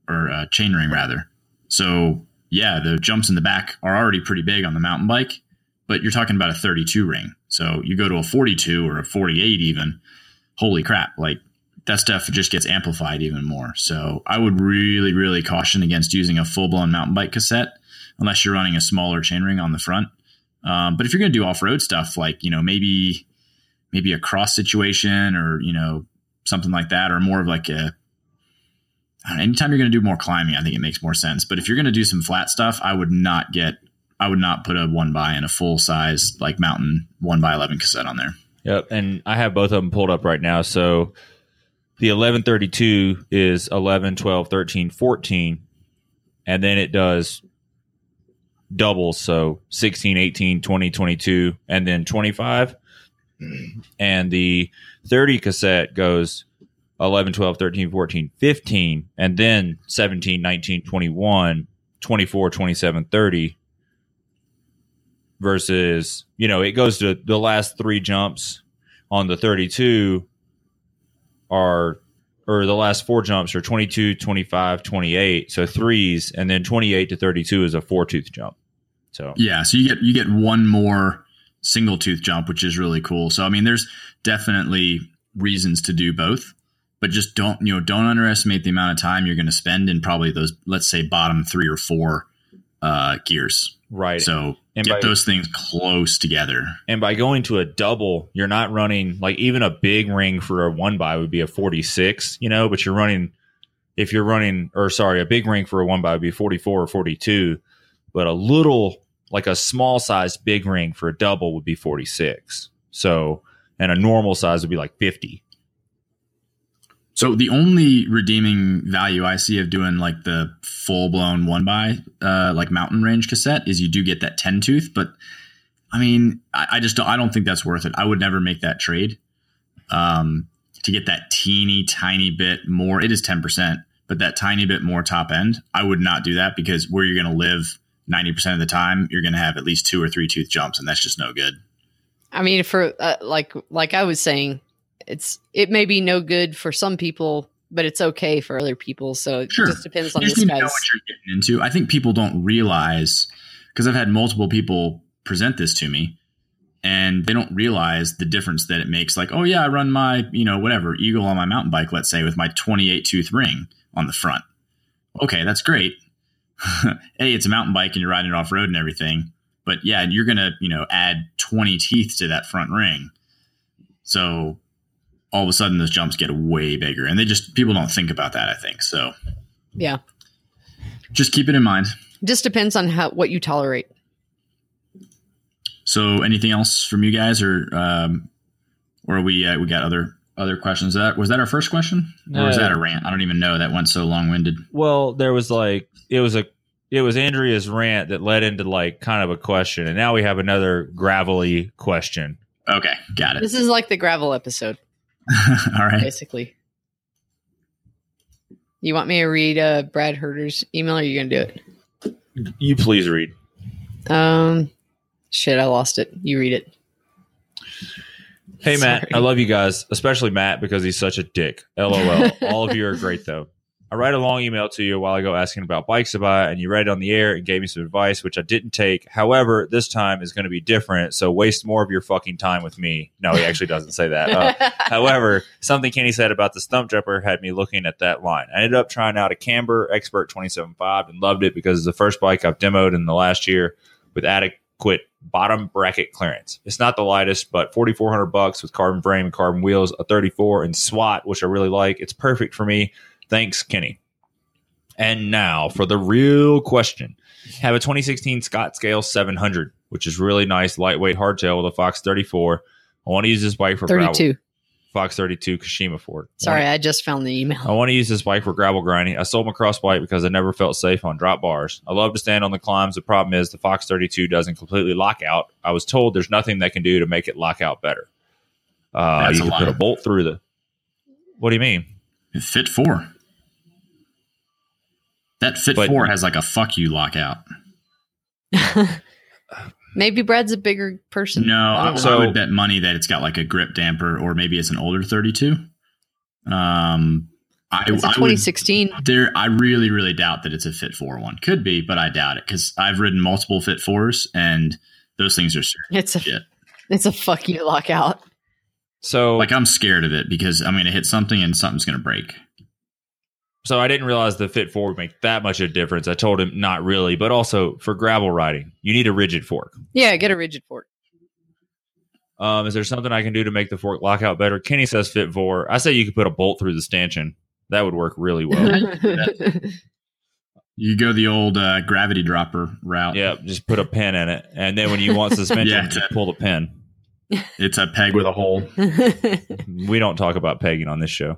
or a chain ring, rather. So, yeah, the jumps in the back are already pretty big on the mountain bike, but you're talking about a thirty-two ring. So you go to a forty-two or a forty-eight even. Holy crap, like that stuff just gets amplified even more. So I would really, really caution against using a full-blown mountain bike cassette unless you're running a smaller chainring on the front. Um, but if you're going to do off-road stuff, like, you know, maybe maybe a cross situation or, you know, something like that, or more of like a, I don't know, anytime you're going to do more climbing, I think it makes more sense. But if you're going to do some flat stuff, I would not get, I would not put a one by and a full size like mountain one by eleven cassette on there. Yep, and I have both of them pulled up right now. So the eleven thirty-two is eleven, twelve, thirteen, fourteen, and then it does doubles, so sixteen, eighteen, twenty, twenty-two, and then twenty-five. And the thirty cassette goes eleven, twelve, thirteen, fourteen, fifteen, and then seventeen, nineteen, twenty-one, twenty-four, twenty-seven, thirty. Versus, you know, it goes to the last three jumps on the thirty-two are, or the last four jumps are twenty-two, twenty-five, twenty-eight. So threes, and then twenty-eight to thirty-two is a four tooth jump. So, yeah. So you get, you get one more single tooth jump, which is really cool. So, I mean, there's definitely reasons to do both, but just don't, you know, don't underestimate the amount of time you're going to spend in probably those, let's say, bottom three or four uh, gears. Right. So, And Get by, those things close together. And by going to a double, you're not running, like even a big ring for a one by would be a forty-six, you know, but you're running, if you're running, or sorry, a big ring for a one by would be forty-four or forty-two, but a little, like a small sized big ring for a double would be forty-six. So, and a normal size would be like fifty. So the only redeeming value I see of doing like the full blown one by uh, like mountain range cassette is you do get that ten tooth. But I mean, I, I just don't, I don't think that's worth it. I would never make that trade um, to get that teeny tiny bit more. It is ten percent, but that tiny bit more top end. I would not do that because where you're going to live ninety percent of the time, you're going to have at least two or three tooth jumps. And that's just no good. I mean, for uh, like like I was saying, It's it may be no good for some people, but it's okay for other people. So it sure. just depends on you just this need guys. To know what you're getting into. I think people don't realize, because I've had multiple people present this to me, and they don't realize the difference that it makes. Like, oh yeah, I run my you know whatever Eagle on my mountain bike, let's say, with my twenty-eight tooth ring on the front. Okay, that's great. Hey, it's a mountain bike, and you're riding it off road and everything. But yeah, you're gonna you know add twenty teeth to that front ring, so. All of a sudden those jumps get way bigger, and they just, people don't think about that, I think. So yeah, just keep it in mind. Just depends on how, what you tolerate. So anything else from you guys, or, um, or we, uh, we got other other questions. That was that our first question, or uh, was that a rant? I don't even know. That went so long winded. Well, there was like it was a it was Andrea's rant that led into like kind of a question, and now we have another gravelly question. Okay, got it. This is like the gravel episode. All right, basically. You want me to read uh, Brad Herter's email, or are you going to do it? You please read. Um, shit, I lost it. You read it. Hey, Sorry. Matt, I love you guys, especially Matt because he's such a dick. L O L. All of you are great, though. I wrote a long email to you a while ago asking about bikes to buy, and you read it on the air and gave me some advice, which I didn't take. However, this time is going to be different, so waste more of your fucking time with me. No, he actually doesn't say that. Uh, however, something Kenny said about the stump jumper had me looking at that line. I ended up trying out a Camber Expert twenty-seven point five and loved it because it's the first bike I've demoed in the last year with adequate bottom bracket clearance. It's not the lightest, but forty-four hundred bucks with carbon frame and carbon wheels, a thirty-four and SWAT, which I really like. It's perfect for me. Thanks, Kenny. And now for the real question. Have a twenty sixteen Scott Scale seven hundred, which is really nice, lightweight hardtail with a Fox thirty-four. I want to use this bike for thirty-two. Gravel. Fox thirty-two Kashima Ford. Sorry, I, wanna, I just found the email. I want to use this bike for gravel grinding. I sold my cross bike because I never felt safe on drop bars. I love to stand on the climbs. The problem is the Fox thirty-two doesn't completely lock out. I was told there's nothing they can do to make it lock out better. Uh, you can put a bolt through the... What do you mean? Fit Four. That Fit but, Four has like a fuck you lockout. Maybe Brad's a bigger person. No, I, so, I would bet money that it's got like a grip damper, or maybe it's an older thirty-two. Um, I, it's a twenty sixteen. I would, there, I really, really doubt that it's a Fit Four one. Could be, but I doubt it because I've ridden multiple Fit Fours, and those things are it's a shit. It's a fuck you lockout. So, like, I'm scared of it because I'm going to hit something and something's going to break. So I didn't realize the Fit Four would make that much of a difference. I told him not really, but also for gravel riding, you need a rigid fork. Yeah, get a rigid fork. Um, is there something I can do to make the fork lockout better? Kenny says Fit Four. I say you could put a bolt through the stanchion. That would work really well. You go the old uh, gravity dropper route. Yeah, just put a pin in it. And then when you want suspension, yeah, just pull the pin. It's a peg with a hole. We don't talk about pegging on this show.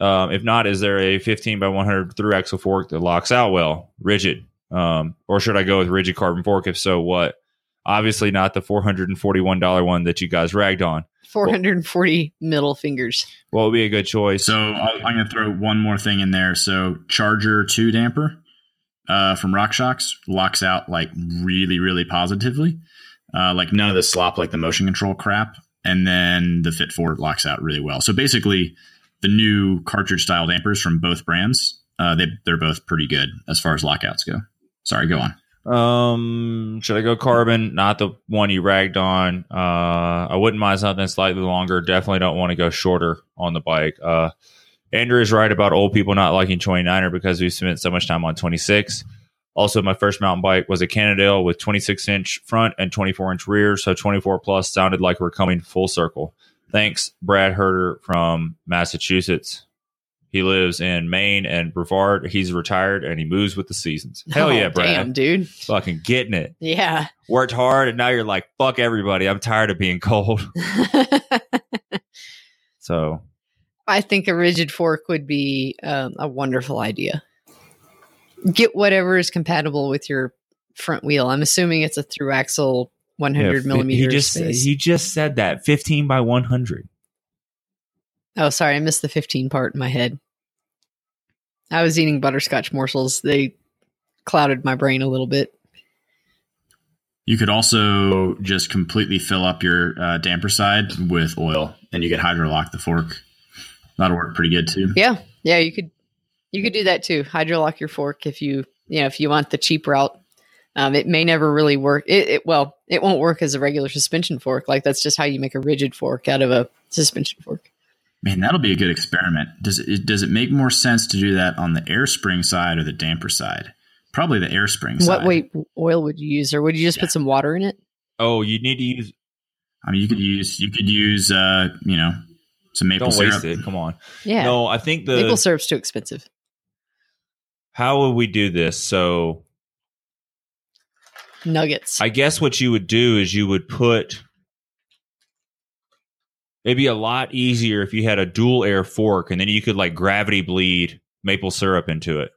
Um, if not, is there a fifteen by one hundred through axle fork that locks out well, rigid? Um, or should I go with rigid carbon fork? If so, what? Obviously not the four hundred forty-one dollars one that you guys ragged on. four hundred forty well, middle fingers. Well, it would be a good choice. So I'm going to throw one more thing in there. So Charger two damper uh, from RockShox locks out like really, really positively. Uh, like none of the slop, like the motion control crap. And then the Fit Four locks out really well. So basically... the new cartridge-style dampers from both brands, uh, they, they're both pretty good as far as lockouts go. Sorry, go on. Um, should I go carbon? Not the one you ragged on. Uh, I wouldn't mind something slightly longer. Definitely don't want to go shorter on the bike. Uh, Andrew is right about old people not liking twenty-niner because we spent so much time on twenty-six. Also, my first mountain bike was a Cannondale with twenty-six inch front and twenty-four inch rear, so twenty-four plus sounded like we're coming full circle. Thanks, Brad Herter from Massachusetts. He lives in Maine and Brevard. He's retired and he moves with the seasons. Hell oh, yeah, Brad. Damn, dude. Fucking getting it. Yeah. Worked hard and now you're like, fuck everybody. I'm tired of being cold. So. I think a rigid fork would be um, a wonderful idea. Get whatever is compatible with your front wheel. I'm assuming it's a through axle one hundred yeah, millimeters. He just, he just said that fifteen by one hundred. Oh, sorry. I missed the fifteen part in my head. I was eating butterscotch morsels. They clouded my brain a little bit. You could also just completely fill up your uh, damper side with oil and you could hydrolock the fork. That'll work pretty good too. Yeah. Yeah. You could, you could do that too. Hydrolock your fork. If you, you know, if you want the cheap route. Um, it may never really work. It, it well, it won't work as a regular suspension fork. Like that's just how you make a rigid fork out of a suspension fork. Man, that'll be a good experiment. Does it does it make more sense to do that on the air spring side or the damper side? Probably the air spring side. What weight oil would you use, or would you just yeah. put some water in it? Oh, you need to use. I mean, you could use you could use uh, you know, some maple Don't syrup. Don't waste it. Come on. Yeah. No, I think the maple syrup's too expensive. How would we do this? So. Nuggets. I guess what you would do is you would put It'd be a lot easier if you had a dual air fork, and then you could like gravity bleed maple syrup into it.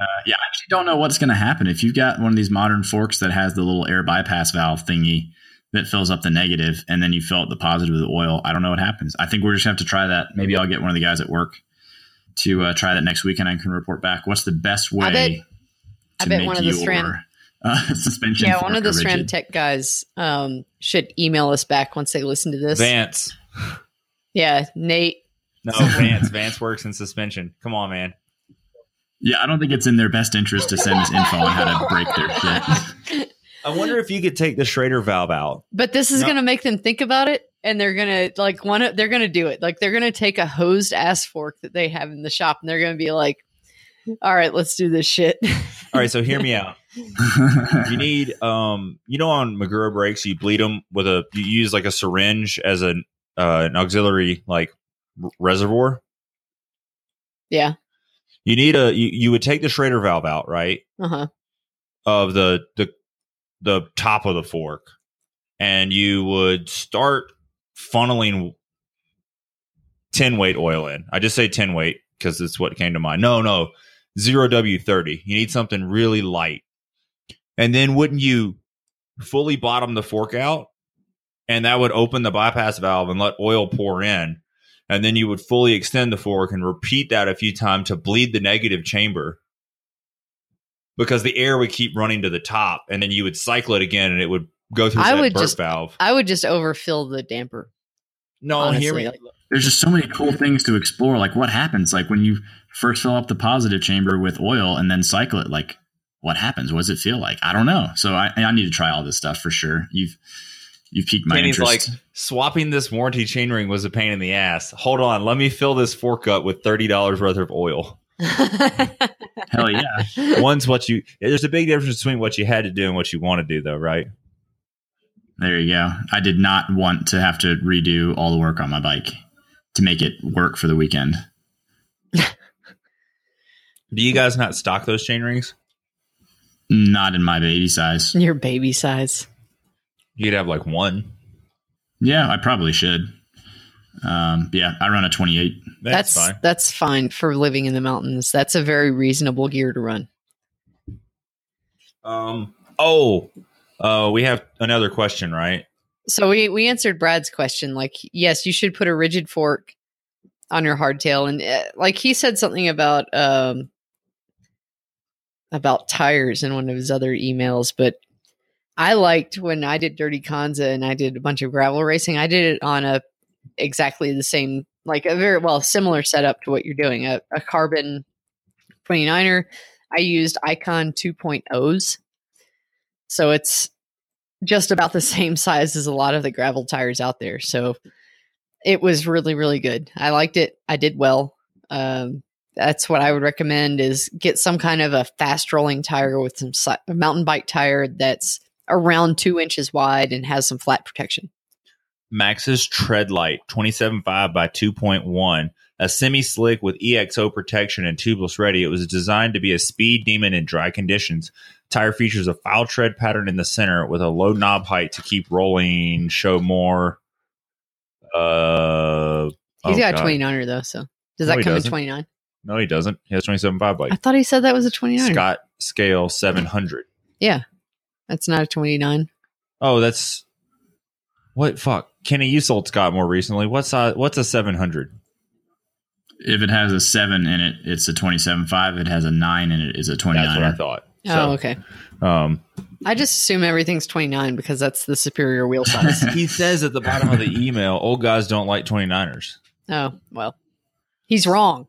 Uh, yeah, I actually don't know what's going to happen. If you've got one of these modern forks that has the little air bypass valve thingy that fills up the negative, and then you fill up the positive with oil, I don't know what happens. I think we're just going to have to try that. Maybe I'll get one of the guys at work to uh, try that next week, and I can report back. What's the best way I bet, to I bet make one of the your SRAM, uh, suspension Yeah, one of the SRAM tech guys um, should email us back once they listen to this. Vance. Yeah, Nate. No, Vance. Vance works in suspension. Come on, man. Yeah, I don't think it's in their best interest to send us info on how to break their shit. I wonder if you could take the Schrader valve out. But this is no. going to make them think about it, and they're going to like want to. They're going to do it. Like they're going to take a hosed ass fork that they have in the shop, and they're going to be like, "All right, let's do this shit." All right, so hear me out. You need, um, you know, on Magura brakes, you bleed them with a. You use like a syringe as an uh, an auxiliary like r- reservoir. Yeah. You need a you, you would take the Schrader valve out, right? Uh-huh. Of the the the top of the fork, and you would start funneling ten weight oil in. I just say ten weight because it's what came to mind. No, no, zero W thirty. You need something really light, and then wouldn't you fully bottom the fork out, and that would open the bypass valve and let oil pour in. And then you would fully extend the fork and repeat that a few times to bleed the negative chamber, because the air would keep running to the top, and then you would cycle it again, and it would go through I that would burp just, valve. I would just overfill the damper. No, honestly. Hear me. There's just so many cool things to explore. Like what happens? Like when you first fill up the positive chamber with oil and then cycle it, like what happens? What does it feel like? I don't know. So I, I need to try all this stuff for sure. You've, You piqued my Danny's interest. Like, swapping this warranty chainring was a pain in the ass. Hold on, let me fill this fork up with thirty dollars worth of oil. Hell yeah. One's what you. There's a big difference between what you had to do and what you want to do, though, right? There you go. I did not want to have to redo all the work on my bike to make it work for the weekend. Do you guys not stock those chainrings? Not in my baby size. Your baby size. You'd have like one. Yeah, I probably should. Um, yeah, I run a twenty-eight. That's, that's fine. That's fine for living in the mountains. That's a very reasonable gear to run. Um. Oh, uh, we have another question, right? So we, we answered Brad's question. Like, yes, you should put a rigid fork on your hardtail. And uh, like he said something about um about tires in one of his other emails, but I liked when I did Dirty Kanza and I did a bunch of gravel racing. I did it on a exactly the same, like a very well similar setup to what you're doing. A, a carbon twenty-niner. I used Icon two point oh's. So it's just about the same size as a lot of the gravel tires out there. So it was really, really good. I liked it. I did well. Um, That's what I would recommend is get some kind of a fast rolling tire with some si- a mountain bike tire that's around two inches wide and has some flat protection. Maxxis Treadlite twenty-seven point five by two point one, a semi-slick with E X O protection and tubeless ready. It was designed to be a speed demon in dry conditions. Tire features a foul tread pattern in the center with a low knob height to keep rolling, show more. Uh, He's oh got God. a twenty-niner though, so does no, that come in twenty-nine? No, he doesn't. He has twenty-seven point five bike. I thought he said that was a twenty-niner. Scott Scale seven hundred. Yeah. That's not a twenty-nine. Oh, that's what? Fuck, Kenny, you sold Scott more recently. What's a, what's a seven hundred? If it has a seven in it, it's a twenty-seven point five. If it has a nine in it, it's a twenty-nine. That's what I thought. So, oh, okay. Um, I just assume everything's twenty-nine because that's the superior wheel size. He says at the bottom of the email, old guys don't like twenty-niners. Oh, well, he's wrong.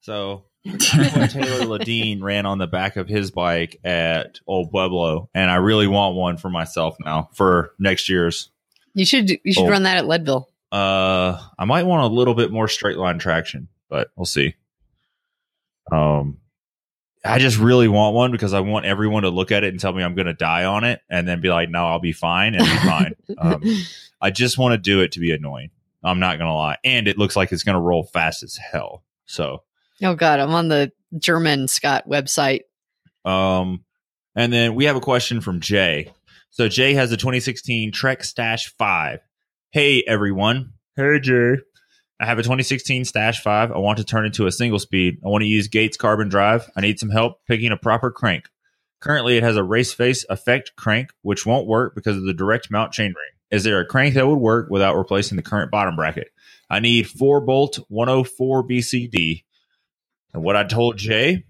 So Taylor Ladine ran on the back of his bike at Old Pueblo, and I really want one for myself now for next year's. You should you should old. run that at Leadville. Uh, I might want a little bit more straight line traction, but we'll see. Um, I just really want one because I want everyone to look at it and tell me I'm going to die on it, and then be like, "No, I'll be fine," and be fine. Um, I just want to do it to be annoying. I'm not going to lie, and it looks like it's going to roll fast as hell. So. Oh, God, I'm on the German Scott website. Um, and then we have a question from Jay. So Jay has the twenty sixteen Trek Stash five. Hey, everyone. Hey, Jay. I have a twenty sixteen Stash five. I want to turn into a single speed. I want to use Gates carbon drive. I need some help picking a proper crank. Currently, it has a Race Face effect crank, which won't work because of the direct mount chainring. Is there a crank that would work without replacing the current bottom bracket? I need four bolt one oh four B C D. And what I told Jay,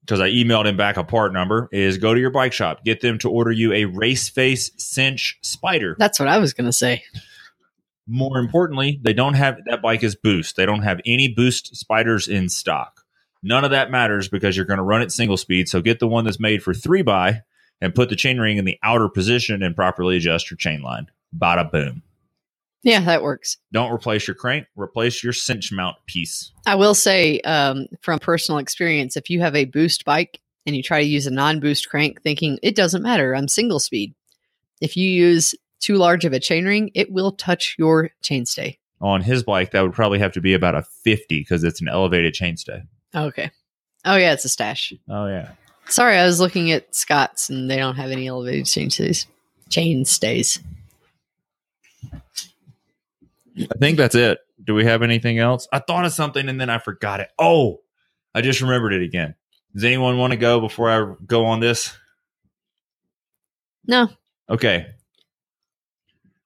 because I emailed him back a part number, is go to your bike shop. Get them to order you a Race Face Cinch Spider. That's what I was going to say. More importantly, they don't have that bike is boost. They don't have any boost spiders in stock. None of that matters because you're going to run it single speed. So get the one that's made for three by and put the chain ring in the outer position and properly adjust your chain line. Bada boom. Yeah, that works. Don't replace your crank. Replace your cinch mount piece. I will say um, from personal experience, if you have a boost bike and you try to use a non-boost crank thinking it doesn't matter, I'm single speed. If you use too large of a chainring, it will touch your chainstay. On his bike, that would probably have to be about a fifty because it's an elevated chainstay. Okay. Oh, yeah, it's a Stash. Oh, yeah. Sorry, I was looking at Scott's and they don't have any elevated chainstays. Chainstays. I think that's it. Do we have anything else? I thought of something and then I forgot it. Oh, I just remembered it again. Does anyone want to go before I go on this? No. Okay.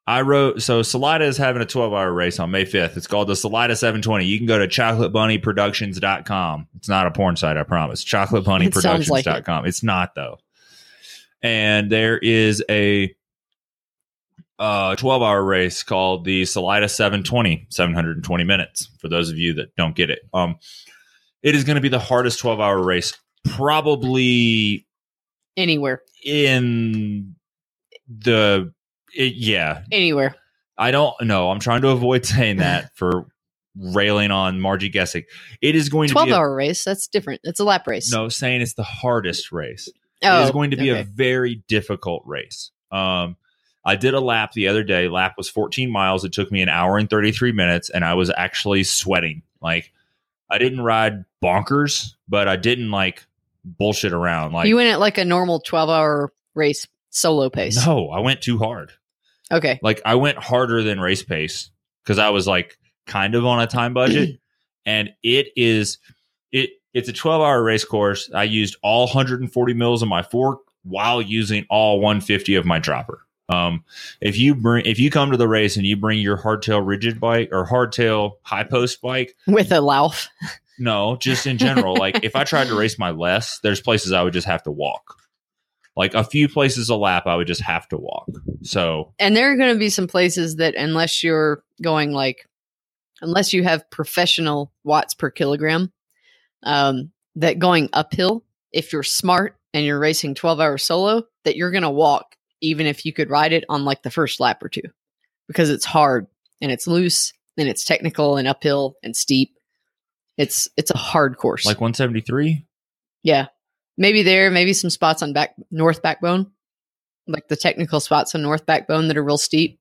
I wrote, so Salida is having a twelve hour race on May fifth. It's called the Salida seven twenty. You can go to chocolate bunny productions dot com. It's not a porn site, I promise. chocolate bunny productions dot com. It. It's not, though. And there is a uh, twelve hour race called the Salida seven twenty, seven hundred twenty minutes, for those of you that don't get it. Um, it is going to be the hardest twelve hour race probably anywhere in the... It, yeah. Anywhere. I don't know. I'm trying to avoid saying that for railing on Margie Gessick. It is going to be a twelve hour race. That's different. It's a lap race. No, saying it's the hardest race. Oh, it is going to be okay. A very difficult race. Um, I did a lap the other day. Lap was fourteen miles. It took me an hour and thirty-three minutes, and I was actually sweating. Like, I didn't ride bonkers, but I didn't, like, bullshit around. Like, you went at, like, a normal twelve hour race solo pace. No, I went too hard. Okay. Like, I went harder than race pace because I was, like, kind of on a time budget. And it is, it it's a twelve hour race course. I used all one hundred forty mils of my fork while using all one hundred fifty of my dropper. Um, if you bring, if you come to the race and you bring your hardtail rigid bike or hardtail high post bike with a Lauf. No, just in general. Like, if I tried to race my less, there's places I would just have to walk. Like, a few places a lap, I would just have to walk. So, and there are going to be some places that, unless you're going like, unless you have professional watts per kilogram, um, that going uphill, if you're smart and you're racing twelve hour solo, that you're going to walk, even if you could ride it on like the first lap or two, because it's hard and it's loose and it's technical and uphill and steep. It's it's a hard course, like one seventy-three. Yeah. Maybe there, maybe some spots on back North Backbone, like the technical spots on North Backbone that are real steep.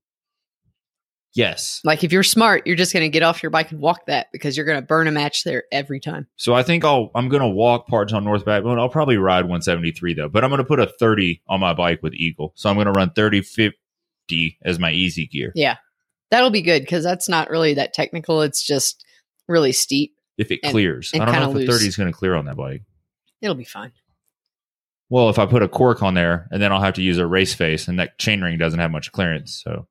Yes. Like, if you're smart, you're just going to get off your bike and walk that because you're going to burn a match there every time. So I think I'll, I'm going to walk parts on North Backbone. I'll probably ride one seventy-three though, but I'm going to put a thirty on my bike with Eagle. So I'm going to run thirty fifty as my easy gear. Yeah. That'll be good because that's not really that technical. It's just really steep. If it and, clears. And I don't know if loose. The thirty is going to clear on that bike. It'll be fine. Well, if I put a cork on there, and then I'll have to use a race face, and that chainring doesn't have much clearance, so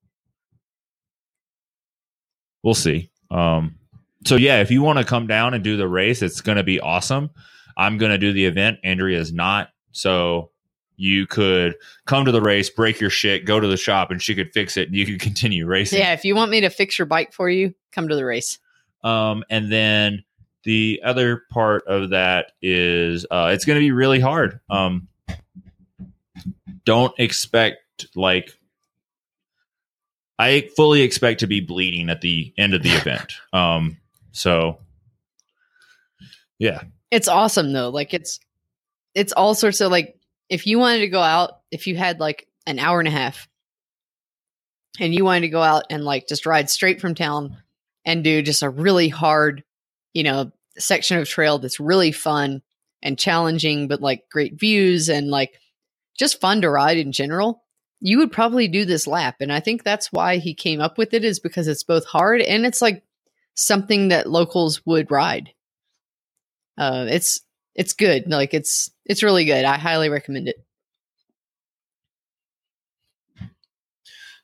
we'll see. Um, so yeah, if you want to come down and do the race, it's going to be awesome. I'm going to do the event. Andrea is not, so you could come to the race, break your shit, go to the shop, and she could fix it, and you could continue racing. Yeah, if you want me to fix your bike for you, come to the race. Um, and then. The other part of that is uh, it's going to be really hard. Um, don't expect, like, I fully expect to be bleeding at the end of the event. Um, so, yeah. It's awesome, though. Like, it's it's all sorts of, like, if you wanted to go out, if you had, like, an hour and a half, and you wanted to go out and, like, just ride straight from town and do just a really hard, you know, section of trail that's really fun and challenging, but like great views and like just fun to ride in general. you would probably do this lap. And I think that's why he came up with it, is because it's both hard and it's like something that locals would ride. Uh, it's it's good. Like it's it's really good. I highly recommend it.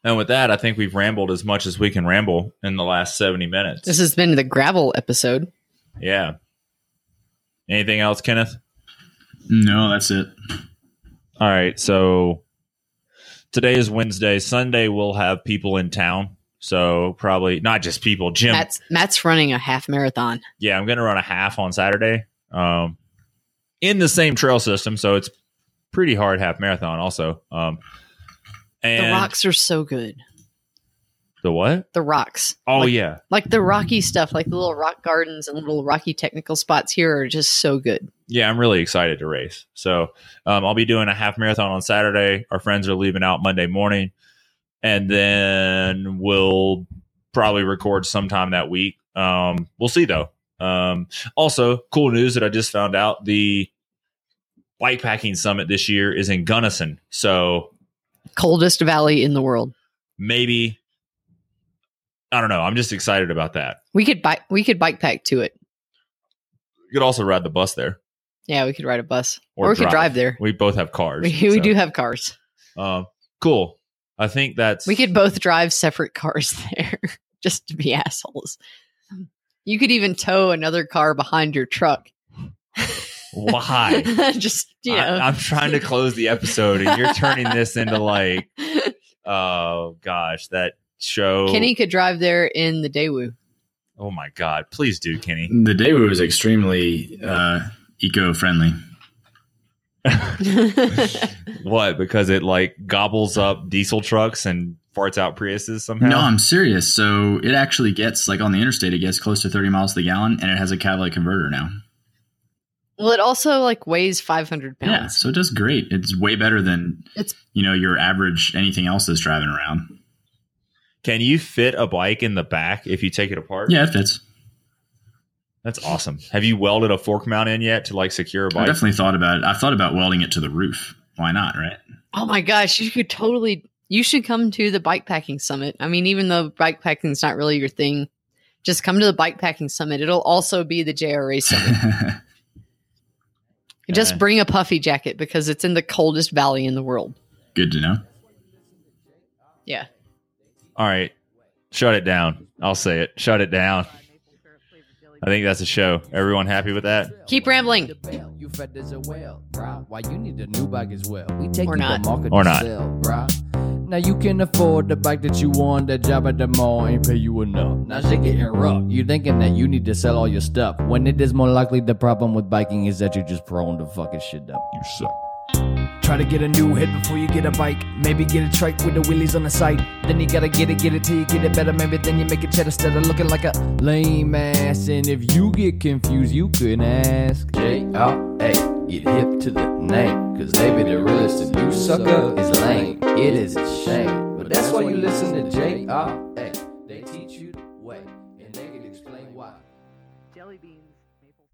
And with that, I think we've rambled as much as we can ramble in the last seventy minutes. This has been the gravel episode. Yeah. Anything else, Kenneth? No, that's it. All right. So today is Wednesday. Sunday, we'll have people in town. So probably not just people. Jim. Matt's, Matt's running a half marathon. Yeah, I'm going to run a half on Saturday um, in the same trail system. So it's pretty hard half marathon also. Um And the rocks are so good. The what? The rocks. Oh, like, yeah. Like the rocky stuff, like the little rock gardens and little rocky technical spots here are just so good. Yeah, I'm really excited to race. So um, I'll be doing a half marathon on Saturday. Our friends are leaving out Monday morning. And then we'll probably record sometime that week. Um, we'll see, though. Um, also, cool news that I just found out. The Bikepacking Summit this year is in Gunnison. So... coldest valley in the world. Maybe. I don't know. I'm just excited about that. We could bike. We could bike pack to it. You could also ride the bus there. Yeah, we could ride a bus, or, or we drive. could drive there. We both have cars. We, we so. do have cars. Um, cool. I think that's. We could both drive separate cars there, just to be assholes. You could even tow another car behind your truck. Why? Just you know. I, I'm trying to close the episode, and you're turning this into like, oh gosh, that show. Kenny could drive there in the Daewoo. Oh my God! Please do, Kenny. The Daewoo is extremely uh, eco-friendly. What? Because it like gobbles up diesel trucks and farts out Priuses somehow? No, I'm serious. So it actually gets like on the interstate, it gets close to thirty miles to the gallon, and it has a catalytic converter now. Well, it also like weighs five hundred pounds. Yeah, so it does great. It's way better than it's you know your average anything else that's driving around. Can you fit a bike in the back if you take it apart? Yeah, it fits. That's awesome. Have you welded a fork mount in yet to like secure a bike? I definitely thought about it. I've thought about welding it to the roof. Why not, right? Oh my gosh, you could totally. You should come to the Bikepacking Summit. I mean, even though bikepacking is not really your thing, just come to the Bikepacking Summit. It'll also be the J R A Summit. Just bring a puffy jacket because it's in the coldest valley in the world. Good to know. Yeah. All right. Shut it down. I'll say it. Shut it down. I think that's a show. Everyone happy with that? Keep rambling. Or not. Or not. Now you can afford the bike that you want. That job at the mall ain't pay you enough. Now shit getting rough. You thinking that you need to sell all your stuff, when it is more likely the problem with biking is that you're just prone to fucking shit up. You suck. Try to get a new hit before you get a bike. Maybe get a trike with the wheelies on the side. Then you gotta get it, get it till you get it better. Maybe then you make a cheddar instead of looking like a lame ass. And if you get confused, you can ask J R A. Get hip to the name, cause they be the realest and you sucker is lame. It is a shame, but that's why you listen to J R A. They teach you the way, and they can explain why. Jelly beans.